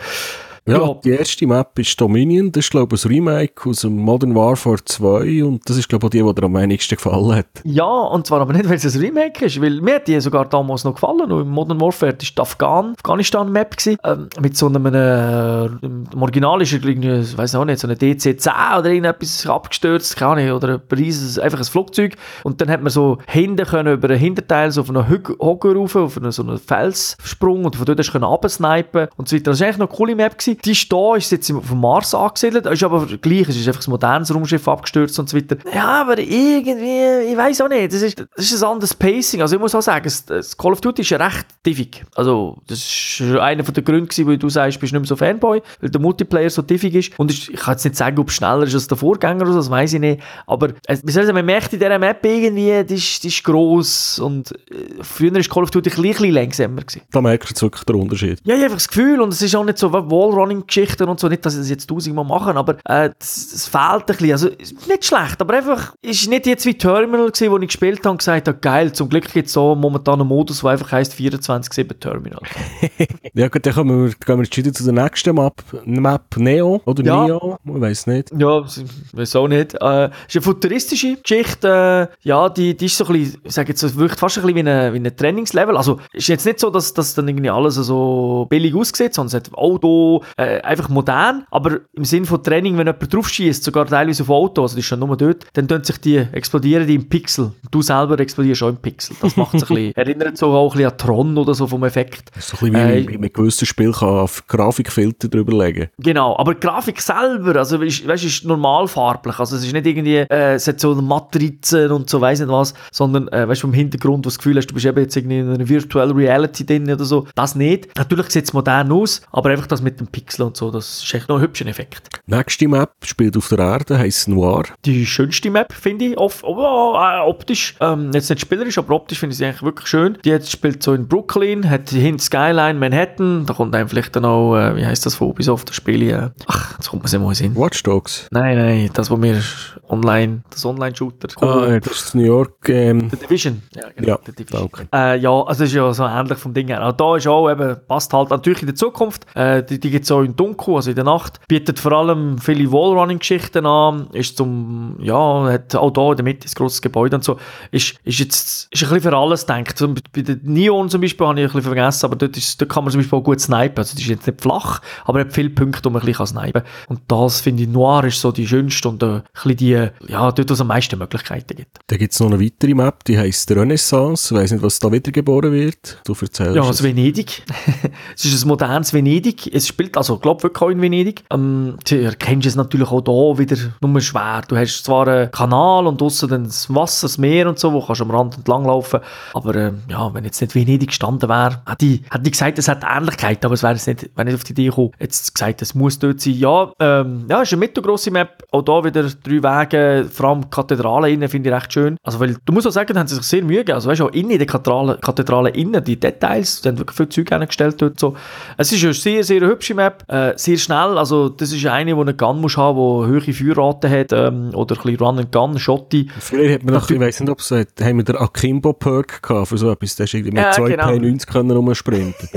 Ja, ja, die erste Map ist Dominion, das ist glaube ich ein Remake aus dem Modern Warfare zwei und das ist glaube ich die, die dir am wenigsten gefallen hat. Ja, und zwar aber nicht, weil es ein Remake ist, weil mir hat die sogar damals noch gefallen und im Modern Warfare war die Afghan, Afghanistan-Map gewesen, ähm, mit so einem, äh, im Original ist irgendwie, ich weiss auch nicht, so eine D C zehn oder irgendetwas abgestürzt, keine Ahnung, oder ein riesiges, einfach ein Flugzeug und dann hat man so hinten können über den Hinterteil so auf einen Hügel rauf, auf einen, so einen Felssprung und von dort hast du runtersnipen und so weiter. Das war eigentlich noch eine coole Map gewesen. Die ist da, ist jetzt auf dem Mars angesiedelt, ist aber gleich, es ist einfach ein modernes Raumschiff abgestürzt und so weiter. Ja, aber irgendwie, ich weiss auch nicht, das ist, das ist ein anderes Pacing. Also ich muss auch sagen, das, das Call of Duty ist ja recht diffig. Also das ist einer der Gründe gewesen, weil du sagst, du bist nicht mehr so Fanboy, weil der Multiplayer so diffig ist. Und ich kann jetzt nicht sagen, ob es schneller ist als der Vorgänger oder so, das weiss ich nicht. Aber also, man merkt in dieser Map irgendwie, die ist, die ist gross und äh, früher war Call of Duty ein bisschen langsamer gewesen. Da merkst du jetzt wirklich den Unterschied. Ja, ich habe einfach das Gefühl und es ist auch nicht so Wallrun Geschichten und so, nicht, dass sie das jetzt tausendmal machen, aber äh, das, das fehlt ein bisschen, also nicht schlecht, aber einfach, ist nicht jetzt wie Terminal gewesen, wo ich gespielt habe und gesagt habe, geil, zum Glück gibt es so momentan einen Modus, der einfach heisst vierundzwanzig sieben Terminal. Ja gut, dann kommen wir, gehen wir jetzt wieder zu der nächsten Map, Map Neo, oder ja. Neo, ich weiss nicht. Ja, ich weiss auch nicht. Äh, ist eine futuristische Geschichte, äh, ja, die, die ist so ein bisschen, ich sage jetzt, es wirkt fast ein bisschen wie ein, wie ein Trainingslevel, also ist jetzt nicht so, dass das dann irgendwie alles so billig aussieht, sondern es hat Auto, Äh, einfach modern, aber im Sinne von Training, wenn jemand drauf schießt, sogar teilweise auf Auto, also das ist ja nur dort, dann tun sich die, explodieren die im Pixel. Du selber explodierst auch im Pixel. Das macht ein bisschen, erinnert so auch ein bisschen an Tron oder so vom Effekt. Das ist so ein bisschen äh, wie man mit gewissen Spielen kann Grafikfilter drüber legen. Genau, aber die Grafik selber, also ist, weißt, ist normal farblich, also es ist nicht irgendwie, äh, es hat so Matrizen und so, weiss nicht was, sondern, äh, weißt du, vom Hintergrund, wo du das Gefühl hast, du bist eben jetzt irgendwie in einer Virtual Reality drin oder so, das nicht. Natürlich sieht es modern aus, aber einfach das mit dem Pixel und so, das ist echt noch ein hübscher Effekt. Nächste Map spielt auf der Erde, heisst Noir. Die schönste Map, finde ich, oft, oh, äh, optisch, ähm, jetzt nicht spielerisch, aber optisch finde ich sie eigentlich wirklich schön. Die jetzt spielt so in Brooklyn, hat hinten Skyline, Manhattan, da kommt einem vielleicht dann auch, äh, wie heisst das von Ubisoft, das Spiel, äh, ach, jetzt kommt man sich mal hin. Watch Dogs? Nein, nein, das, was wir online, das Online-Shooter. Ah, äh, das ist New York. Ähm, The Division. Ja, genau, ja, The Division. Okay. Äh, ja, also das ist ja so ähnlich vom Ding her. Auch da ist auch eben, passt halt natürlich in der Zukunft, äh, die, die gibt es auch in Dunkel, also in der Nacht, bietet vor allem viele Wallrunning-Geschichten an, ist zum, ja, hat auch da in der Mitte ein grosses Gebäude und so, ist, ist jetzt, ist ein bisschen für alles gedacht. Bei den Neon zum Beispiel habe ich ein bisschen vergessen, aber dort, ist, dort kann man zum Beispiel auch gut snipen, also das ist jetzt nicht flach, aber hat viele Punkte, wo man ein bisschen snipen kann. Und das, finde ich, Noir ist so die schönste und äh, ein bisschen die, ja, dort, wo es am meisten Möglichkeiten gibt. Da gibt es noch eine weitere Map, die heisst Renaissance, ich weiss nicht, was da wiedergeboren wird, du erzählst. Ja, es ist Venedig. Es ist ein modernes Venedig, es spielt also ich glaube wirklich auch in Venedig. Ähm, du erkennst es natürlich auch hier wieder nur schwer. Du hast zwar einen Kanal und draussen dann das Wasser, das Meer und so, wo kannst du am Rand entlang laufen, aber ähm, ja, wenn jetzt nicht Venedig gestanden wäre, hätte ich, hätte ich gesagt, es hat Ähnlichkeit, aber es wäre es nicht, wenn ich auf die Idee komme, jetzt gesagt, es muss dort sein. Ja, ähm, ja, es ist eine mittelgrosse Map, auch da wieder drei Wege, vor allem Kathedralen innen finde ich recht schön. Also, weil, du musst auch sagen, da haben sie sich sehr Mühe gegeben, also weißt du, auch innen in den Kathedralen, Kathedralen innen, die Details, die haben wirklich viel Zeug hingestellt dort so. Es ist eine sehr, sehr hübsche Map, äh, sehr schnell, also das ist eine, die einen Gun muss haben, die höhere Feuerrate hat, ähm, oder ein bisschen Run and Gun, Schotti. Früher hat man noch, ich weiss nicht, ob es hat, haben wir den Akimbo-Perk gehabt für so etwas, der ist irgendwie mit zwei P neunzig können rumsprinten.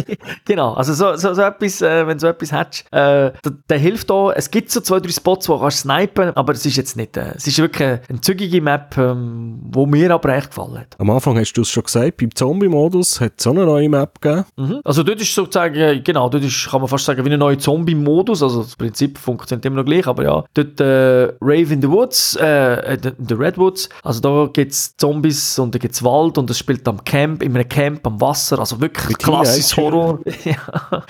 Genau, also so, so, so etwas, äh, wenn du so etwas hättest, äh, der, der hilft auch, es gibt so zwei, drei Spots, wo kannst du snipen, aber es ist jetzt nicht, äh, es ist wirklich eine, eine zügige Map, ähm, wo mir aber echt gefallen hat. Am Anfang hast du es schon gesagt, beim Zombie-Modus hat es so eine neue Map gegeben. Mhm. Also dort ist sozusagen, genau, dort ist, kann man fast sagen, wie ein neuer Zombie-Modus, also das Prinzip funktioniert immer noch gleich, aber ja, dort äh, Rave in the Woods, äh, in the Redwoods, also da gibt es Zombies und da gibt es Wald und es spielt am Camp, in einem Camp am Wasser, also wirklich klassisches Horror. Ja.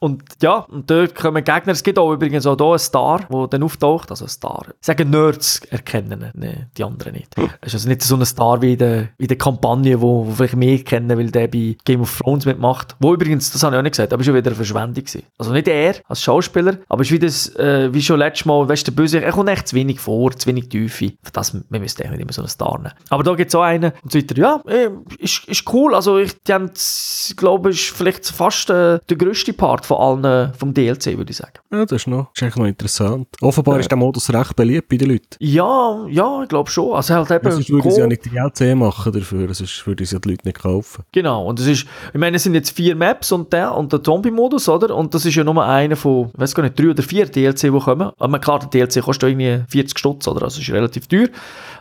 Und ja, und dort kommen Gegner, es gibt auch übrigens auch hier einen Star, der dann auftaucht, also ein Star. Sagen Nerds erkennen ne, die anderen nicht. Hm. Es ist also nicht so ein Star wie in der, in der Kampagne, wo, wo vielleicht mehr kennen, weil der bei Game of Thrones mitmacht, wo übrigens, das habe ich auch nicht gesagt, aber ist ja wieder eine Verschwendung gewesen. Also nicht er als Schauspieler, aber ist wie das, äh, wie schon letztes Mal, weißt du, der Böse, er kommt echt zu wenig vor, zu wenig Tiefe, für das, wir müssen eigentlich nicht immer so einen Star nehmen. Aber da gibt es auch einen und so weiter, ja, ey, ist, ist cool, also ich, die haben, ich glaube, ist vielleicht fast äh, der grösste Part von allen, vom D L C, würde ich sagen. Ja, das ist noch, ist eigentlich noch interessant. Offenbar äh, ist der Modus recht beliebt bei den Leuten. Ja, ja, ich glaube schon. Also halt eben... Sonst würden sie ja nicht D L C machen dafür, sonst würden sie ja die Leute nicht kaufen. Genau, und es ist, ich meine, es sind jetzt vier Maps und der, und der Zombie-Modus, oder? Und das ist ja nur einer von, ich weiß gar nicht, drei oder vier D L C, die kommen. Aber klar, der D L C kostet irgendwie vierzig Stutz, oder? Also ist relativ teuer.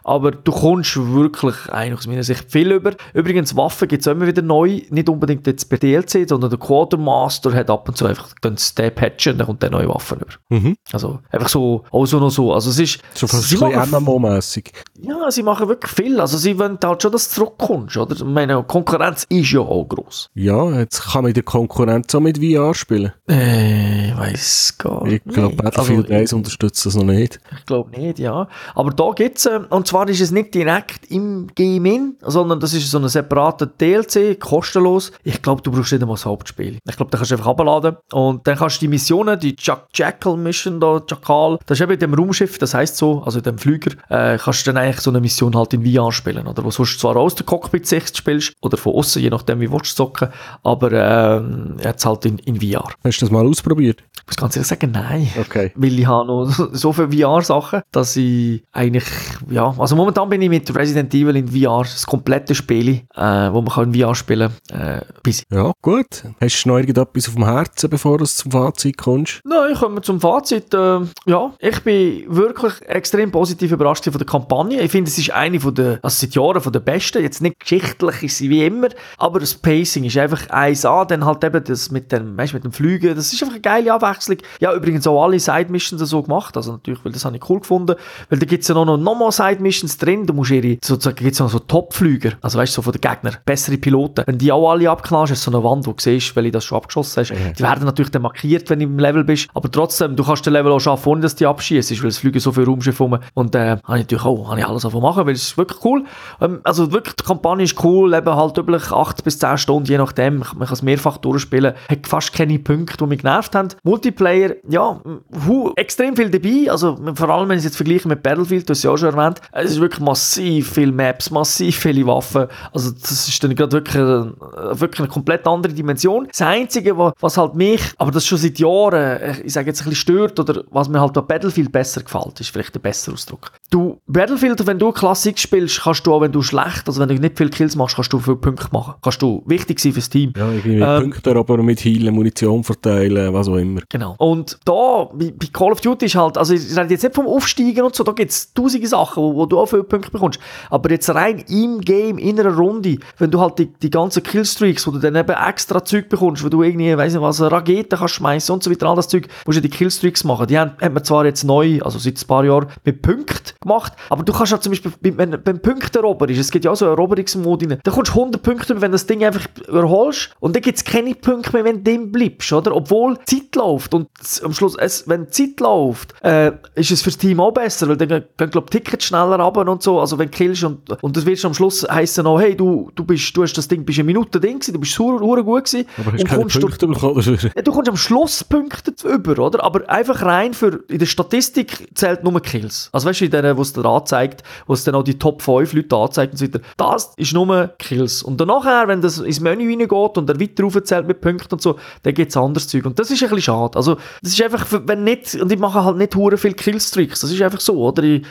Aber du kommst wirklich eigentlich aus meiner Sicht viel über. Übrigens, Waffen gibt es immer wieder neu, nicht unbedingt jetzt bei D L C, sondern der Quartermaster hat ab und zu einfach den Step patchen und dann kommt eine neue Waffe über. Mhm. Also einfach so, auch so noch so. Also es ist... So fast sie ein bisschen M M O-mässig. Ja, sie machen wirklich viel. Also sie wollen halt schon, dass du zurückkommst, oder? Ich meine, Konkurrenz ist ja auch gross. Ja, jetzt kann man in der Konkurrenz auch mit V R spielen. Äh, ich weiss gar nicht. Ich glaube, Battlefield eins also, unterstützt das noch nicht. Ich glaube nicht, ja. Aber da gibt es, äh, und zwar ist es nicht direkt im Game-In, sondern das ist so ein separater D L C, kostenlos. Ich glaube, du brauchst nicht einmal das Hauptspiel. Ich glaube, da kannst du einfach abladen und dann kannst du die Missionen, die Jack Jackal Mission da, Jackal, das ist eben in dem Raumschiff, das heisst so, also in dem Flüger, äh, kannst du dann eigentlich so eine Mission halt in V R spielen, oder? Wo sonst zwar aus der Cockpit-Sicht spielst, oder von außen, je nachdem wie du zocken willst, aber äh, jetzt halt in, in V R. Hast du das mal ausprobiert? Ich muss ganz ehrlich sagen, nein. Okay. Weil ich habe noch so viele V R-Sachen, dass ich eigentlich, ja, also momentan bin ich mit Resident Evil in V R, das komplette Spiel, äh, wo man kann in V R spielen kann. Äh, ja, gut. Hast du noch irgendetwas auf dem Herzen, bevor du zum Fazit kommst? Nein, kommen wir zum Fazit. Äh, ja, ich bin wirklich extrem positiv überrascht von der Kampagne. Ich finde, es ist eine von der, also seit Jahren von der besten. Jetzt nicht geschichtlich ist sie wie immer, aber das Pacing ist einfach eins A, dann halt eben das mit dem, weißt, mit dem Fliegen, das ist einfach eine geile Abwechslung. Ja, übrigens auch alle Side-Missions so gemacht, also natürlich, weil das habe ich cool gefunden, weil da gibt es ja noch, noch mal Side-Missions drin, da musst du ihre, sozusagen gibt es noch so Top-Flüger, also weißt du, so von den Gegnern, bessere Piloten, wenn die auch alle abknallst, hast du so eine Wand, wo du siehst, weil ich das schon abgeschossen hast, mhm. Die werden natürlich dann markiert, wenn du im Level bist, aber trotzdem, du kannst den Level auch schaffen, ohne dass du abschießt, weil es fliegen so viele Raumschiffe rum und äh, habe ich natürlich auch, habe ich alles davon machen, weil es ist wirklich cool, ähm, also wirklich, die Kampagne ist cool, eben halt üblich acht bis zehn Stunden, je nachdem, man kann es mehrfach durchspielen, hat fast keine Punkte, die mich genervt haben. Multiplayer, ja, hu, extrem viel dabei, also vor allem, wenn ich es jetzt vergleiche mit Battlefield, du hast es ja auch schon erwähnt, es ist wirklich massiv viele Maps, massiv viele Waffen, also das ist dann gerade wirklich, äh, wirklich eine komplett andere Dimension. Das Einzige, was halt mich, aber das schon seit Jahren, ich sage jetzt ein bisschen stört, oder was mir halt bei Battlefield besser gefällt, ist vielleicht der bessere Ausdruck. Du, Battlefield, wenn du Klassik spielst, kannst du auch, wenn du schlecht, also wenn du nicht viele Kills machst, kannst du viele Punkte machen, kannst du wichtig sein fürs Team. Ja, irgendwie mit ähm, Punkten, aber mit Heilen, Munition verteilen, was auch immer. Genau. Und da, bei Call of Duty ist halt, also ich rede jetzt nicht vom Aufsteigen und so, da gibt es tausende Sachen, wo, wo, du auch viele Punkte bekommst. Aber jetzt rein im Game, in einer Runde, wenn du halt die, die ganzen Killstreaks, wo du dann eben extra Zeug bekommst, wo du irgendwie, weiss nicht was, Raketen kannst schmeißen und so weiter, all das Zeug, musst du die Killstreaks machen. Die haben, hat man zwar jetzt neu, also seit ein paar Jahren, mit Punkten gemacht, aber du kannst ja halt zum Beispiel, wenn, wenn Punkte erobert ist, es gibt ja auch so einen Eroberungsmod rein, dann kommst du hundert Punkte, wenn du das Ding einfach erholst und dann gibt es keine Punkte mehr, wenn du dem bleibst, oder? Obwohl Zeit läuft und am Schluss, es, wenn Zeit läuft, äh, ist es fürs Team auch besser, weil dann gehen, glaube ich, Tickets schneller runter und so, also wenn du killst und, und das wirst am Schluss heissen auch, hey, du, du, bist, du hast das Ding, bist eine Minute Ding gewesen, du bist sauer gut gewesen. Aber hast keine Punkte bekommen. Ja, du kommst am Schluss Punkte über, oder? Aber einfach rein für, in der Statistik zählt nur Kills. Also weißt du, in denen, wo es dir anzeigt, wo es dann auch die Top fünf Leute anzeigt und so weiter, das ist nur Kills. Und danach, wenn das ins Menü reingeht und er weiter aufzählt mit Punkten und so, dann gibt es anderes Zeug. Und das ist ein bisschen schade. Also, das ist einfach, wenn nicht, und ich mache halt nicht hure viel Killstreaks, das ist einfach so, oder? Ich,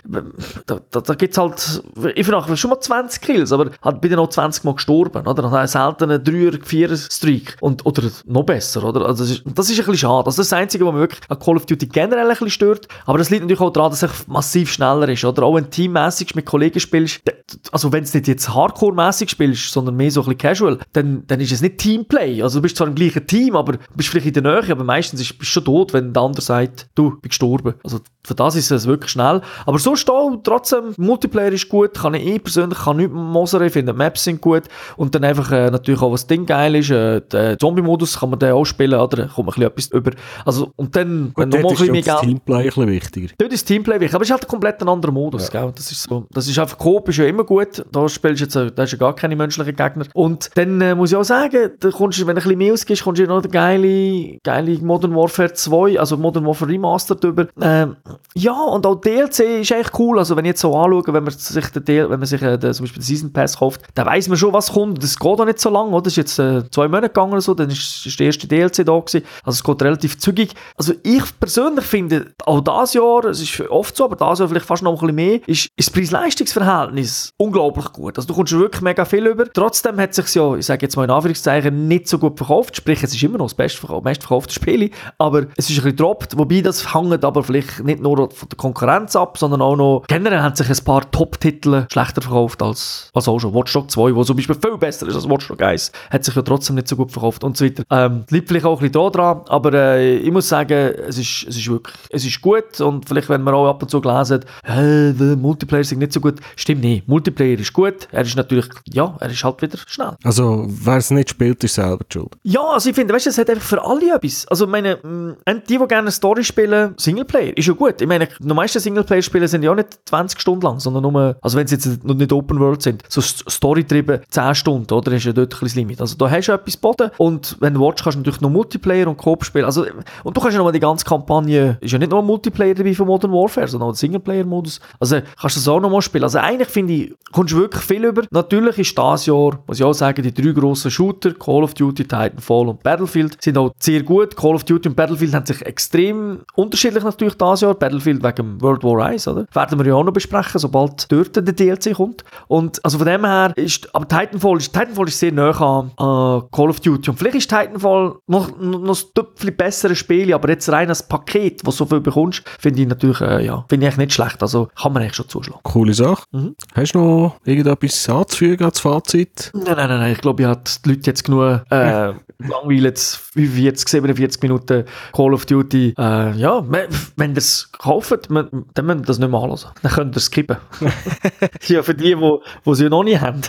da da, da gibt es halt, ich frage schon mal zwanzig Kills, aber halt bin ich noch zwanzig Mal gestorben, oder? Dann selten einen drei-vier-Streak. Oder noch besser, oder? Also das, ist, das ist ein bisschen schade. Also das ist das Einzige, was mich wirklich an Call of Duty generell ein bisschen stört. Aber das liegt natürlich auch daran, dass es massiv schneller ist, oder? Auch wenn du teammässig mit Kollegen spielst, also wenn du nicht jetzt hardcore-mässig spielst, sondern mehr so ein bisschen casual, dann, dann ist es nicht Teamplay. Also du bist zwar im gleichen Team, aber du bist vielleicht in der Nähe, aber meistens bist du schon tot, wenn der andere sagt, du bist gestorben. Also für das ist es wirklich schnell. Aber sonst auch trotzdem, Multiplayer ist gut, kann ich eh persönlich kann nichts mosern, ich finde Maps sind gut und dann einfach äh, natürlich auch, was das Ding geil ist, äh, der Zombie-Modus kann man dann auch spielen, oder kommt man ein bisschen etwas über. Also, und dann, wenn nochmal ein bisschen mehr Geld... Dort ist das Teamplay ein bisschen wichtiger. Dort ist das Teamplay wichtig, aber es ist halt ein komplett ein anderer Modus, ja. Gell? Das ist so. Das ist einfach, Coop ist ja immer gut, da spielst du jetzt, da hast du ja gar keine menschlichen Gegner. Und dann äh, muss ich auch sagen, da kommst du, wenn du ein bisschen mehr ausgibst, kommst du ja noch den geile, geile Modern Warfare zwei, also Modern Warfare Remastered über. Ähm, ja, und auch D L C ist echt cool, also wenn ich jetzt so anschaue, wenn man sich, den D L, wenn man sich äh, den, zum Beispiel den Season Pass kauft, dann weiss man schon, was kommt, das geht auch nicht so lange, oder? Das ist jetzt äh, zwei Monate gegangen oder so, dann ist, ist der erste D L C da gewesen. Also es geht relativ zügig. Also ich persönlich finde, auch dieses Jahr, es ist oft so, aber dieses Jahr vielleicht fast noch ein bisschen mehr, ist, ist das Preis-Leistungs-Verhältnis unglaublich gut. Also du kommst wirklich mega viel über. Trotzdem hat es sich ja, ich sage jetzt mal in Anführungszeichen, nicht so gut verkauft. Sprich, es ist immer noch das best verkauft, meist verkaufte Spiel, aber es ist ein bisschen gedroppt, wobei das hängt aber vielleicht nicht nur von der Konkurrenz ab, sondern auch noch, generell haben sich ein paar Top-Titel schlechter verkauft als, als auch schon. Watch Dogs zwei, wo zum Beispiel viel besser ist als Watch Dogs eins, hat sich ja trotzdem nicht so gut verkauft und so weiter. Ähm, liegt vielleicht auch ein bisschen da dran, aber äh, ich muss sagen, es ist, es ist wirklich, es ist gut und vielleicht, wenn man auch ab und zu gelesen hat, äh, der Multiplayer ist nicht so gut, stimmt nicht. Multiplayer ist gut, er ist natürlich, ja, er ist halt wieder schnell. Also, wer es nicht spielt, ist selber die Schuld. Ja, also ich finde, weißt du, es hat einfach für alle etwas. Also, ich meine, mh, die, die gerne eine Story spielen, Singleplayer, ist ja gut. Ich meine, die meisten Singleplayer-Spiele sind ja auch nicht zwanzig Stunden lang, sondern nur, also wenn sie jetzt noch nicht Open World sind, so Story-Trieben zehn Stunden, oder? Das ist ja dort ein kleines Limit. Also, da hast du etwas geboten und wenn du willst, kannst du natürlich noch Multiplayer und Coop spielen. Also, und du kannst ja nochmal die ganze Kampagne, ist ja nicht nur ein Multiplayer dabei von Modern Warfare, sondern auch ein Singleplayer-Modus. Also, kannst du das auch nochmal spielen. Also, eigentlich finde ich, kommst du wirklich viel über. Natürlich ist dieses Jahr, muss ich auch sagen, die drei grossen Shooter, Call of Duty, Titanfall und Battlefield, sind auch sehr gut. Call of Duty und Battlefield haben sich extrem unterschiedlich natürlich dieses Jahr. Battlefield wegen World War eins, oder? Werden wir ja auch noch besprechen, sobald dort der D L C kommt. Und also von dem her ist, aber Titanfall ist, Titanfall ist sehr nahe an äh, Call of Duty. Und vielleicht ist Titanfall noch, noch ein bisschen besseres Spiel, aber jetzt rein als Paket, das du so viel bekommst, finde ich natürlich, äh, ja, finde ich nicht schlecht. Also kann man eigentlich schon zuschlagen. Coole Sache. Mhm. Hast du noch irgendetwas anzufügen als Fazit? Nein, nein, nein, ich glaube, ich habe die Leute jetzt genug äh, langweilig, fünfundvierzig, siebenundvierzig Minuten Call of Duty. Äh, ja, wenn ihr es kauft, dann müsst ihr das nicht mehr anhören. Dann könnt ihr es skippen. Ja, für die, die es ja noch nicht haben.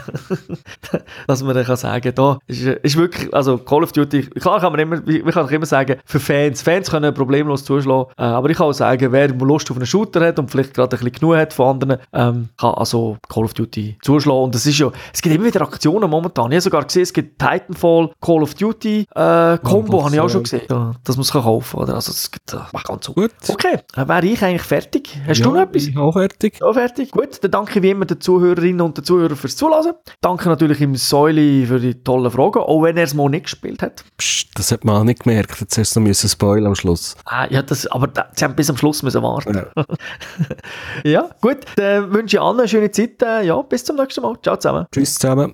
Dass man dann kann sagen, da ist, ist wirklich, also Call of Duty, klar kann man immer, man kann immer sagen, für Fans, Fans können problemlos zuschlagen, äh, aber ich kann auch sagen, wer Lust auf einen Shooter hat und vielleicht gerade ein bisschen genug hat von anderen, ähm, kann also Call of Duty zuschlagen. Und es ist ja, es gibt immer wieder Aktionen momentan. Ich habe sogar gesehen, es gibt Titanfall, Call of Duty, äh, Combo, oh, habe ich auch schon gesehen. Ja, das muss man kaufen, oder? Also es gibt, äh, mach ganz so. Gut. Okay, dann wäre ich eigentlich fertig. Hast ja, du noch etwas? Ich auch fertig. Auch fertig. Gut, dann danke wie immer den Zuhörerinnen und den Zuhörern fürs Zuhören. Danke natürlich im Säuli für die tollen Fragen, auch wenn er es mal nicht gespielt hat. Psst, das hat man auch nicht gemerkt. Jetzt hast du noch spoilern am Schluss. Ah, ja, das, aber da, sie haben bis am Schluss müssen warten. Ja, ja gut, dann wünsche ich allen eine schöne Zeit. Ja, bis zum nächsten Mal. Ciao zusammen. Tschüss zusammen.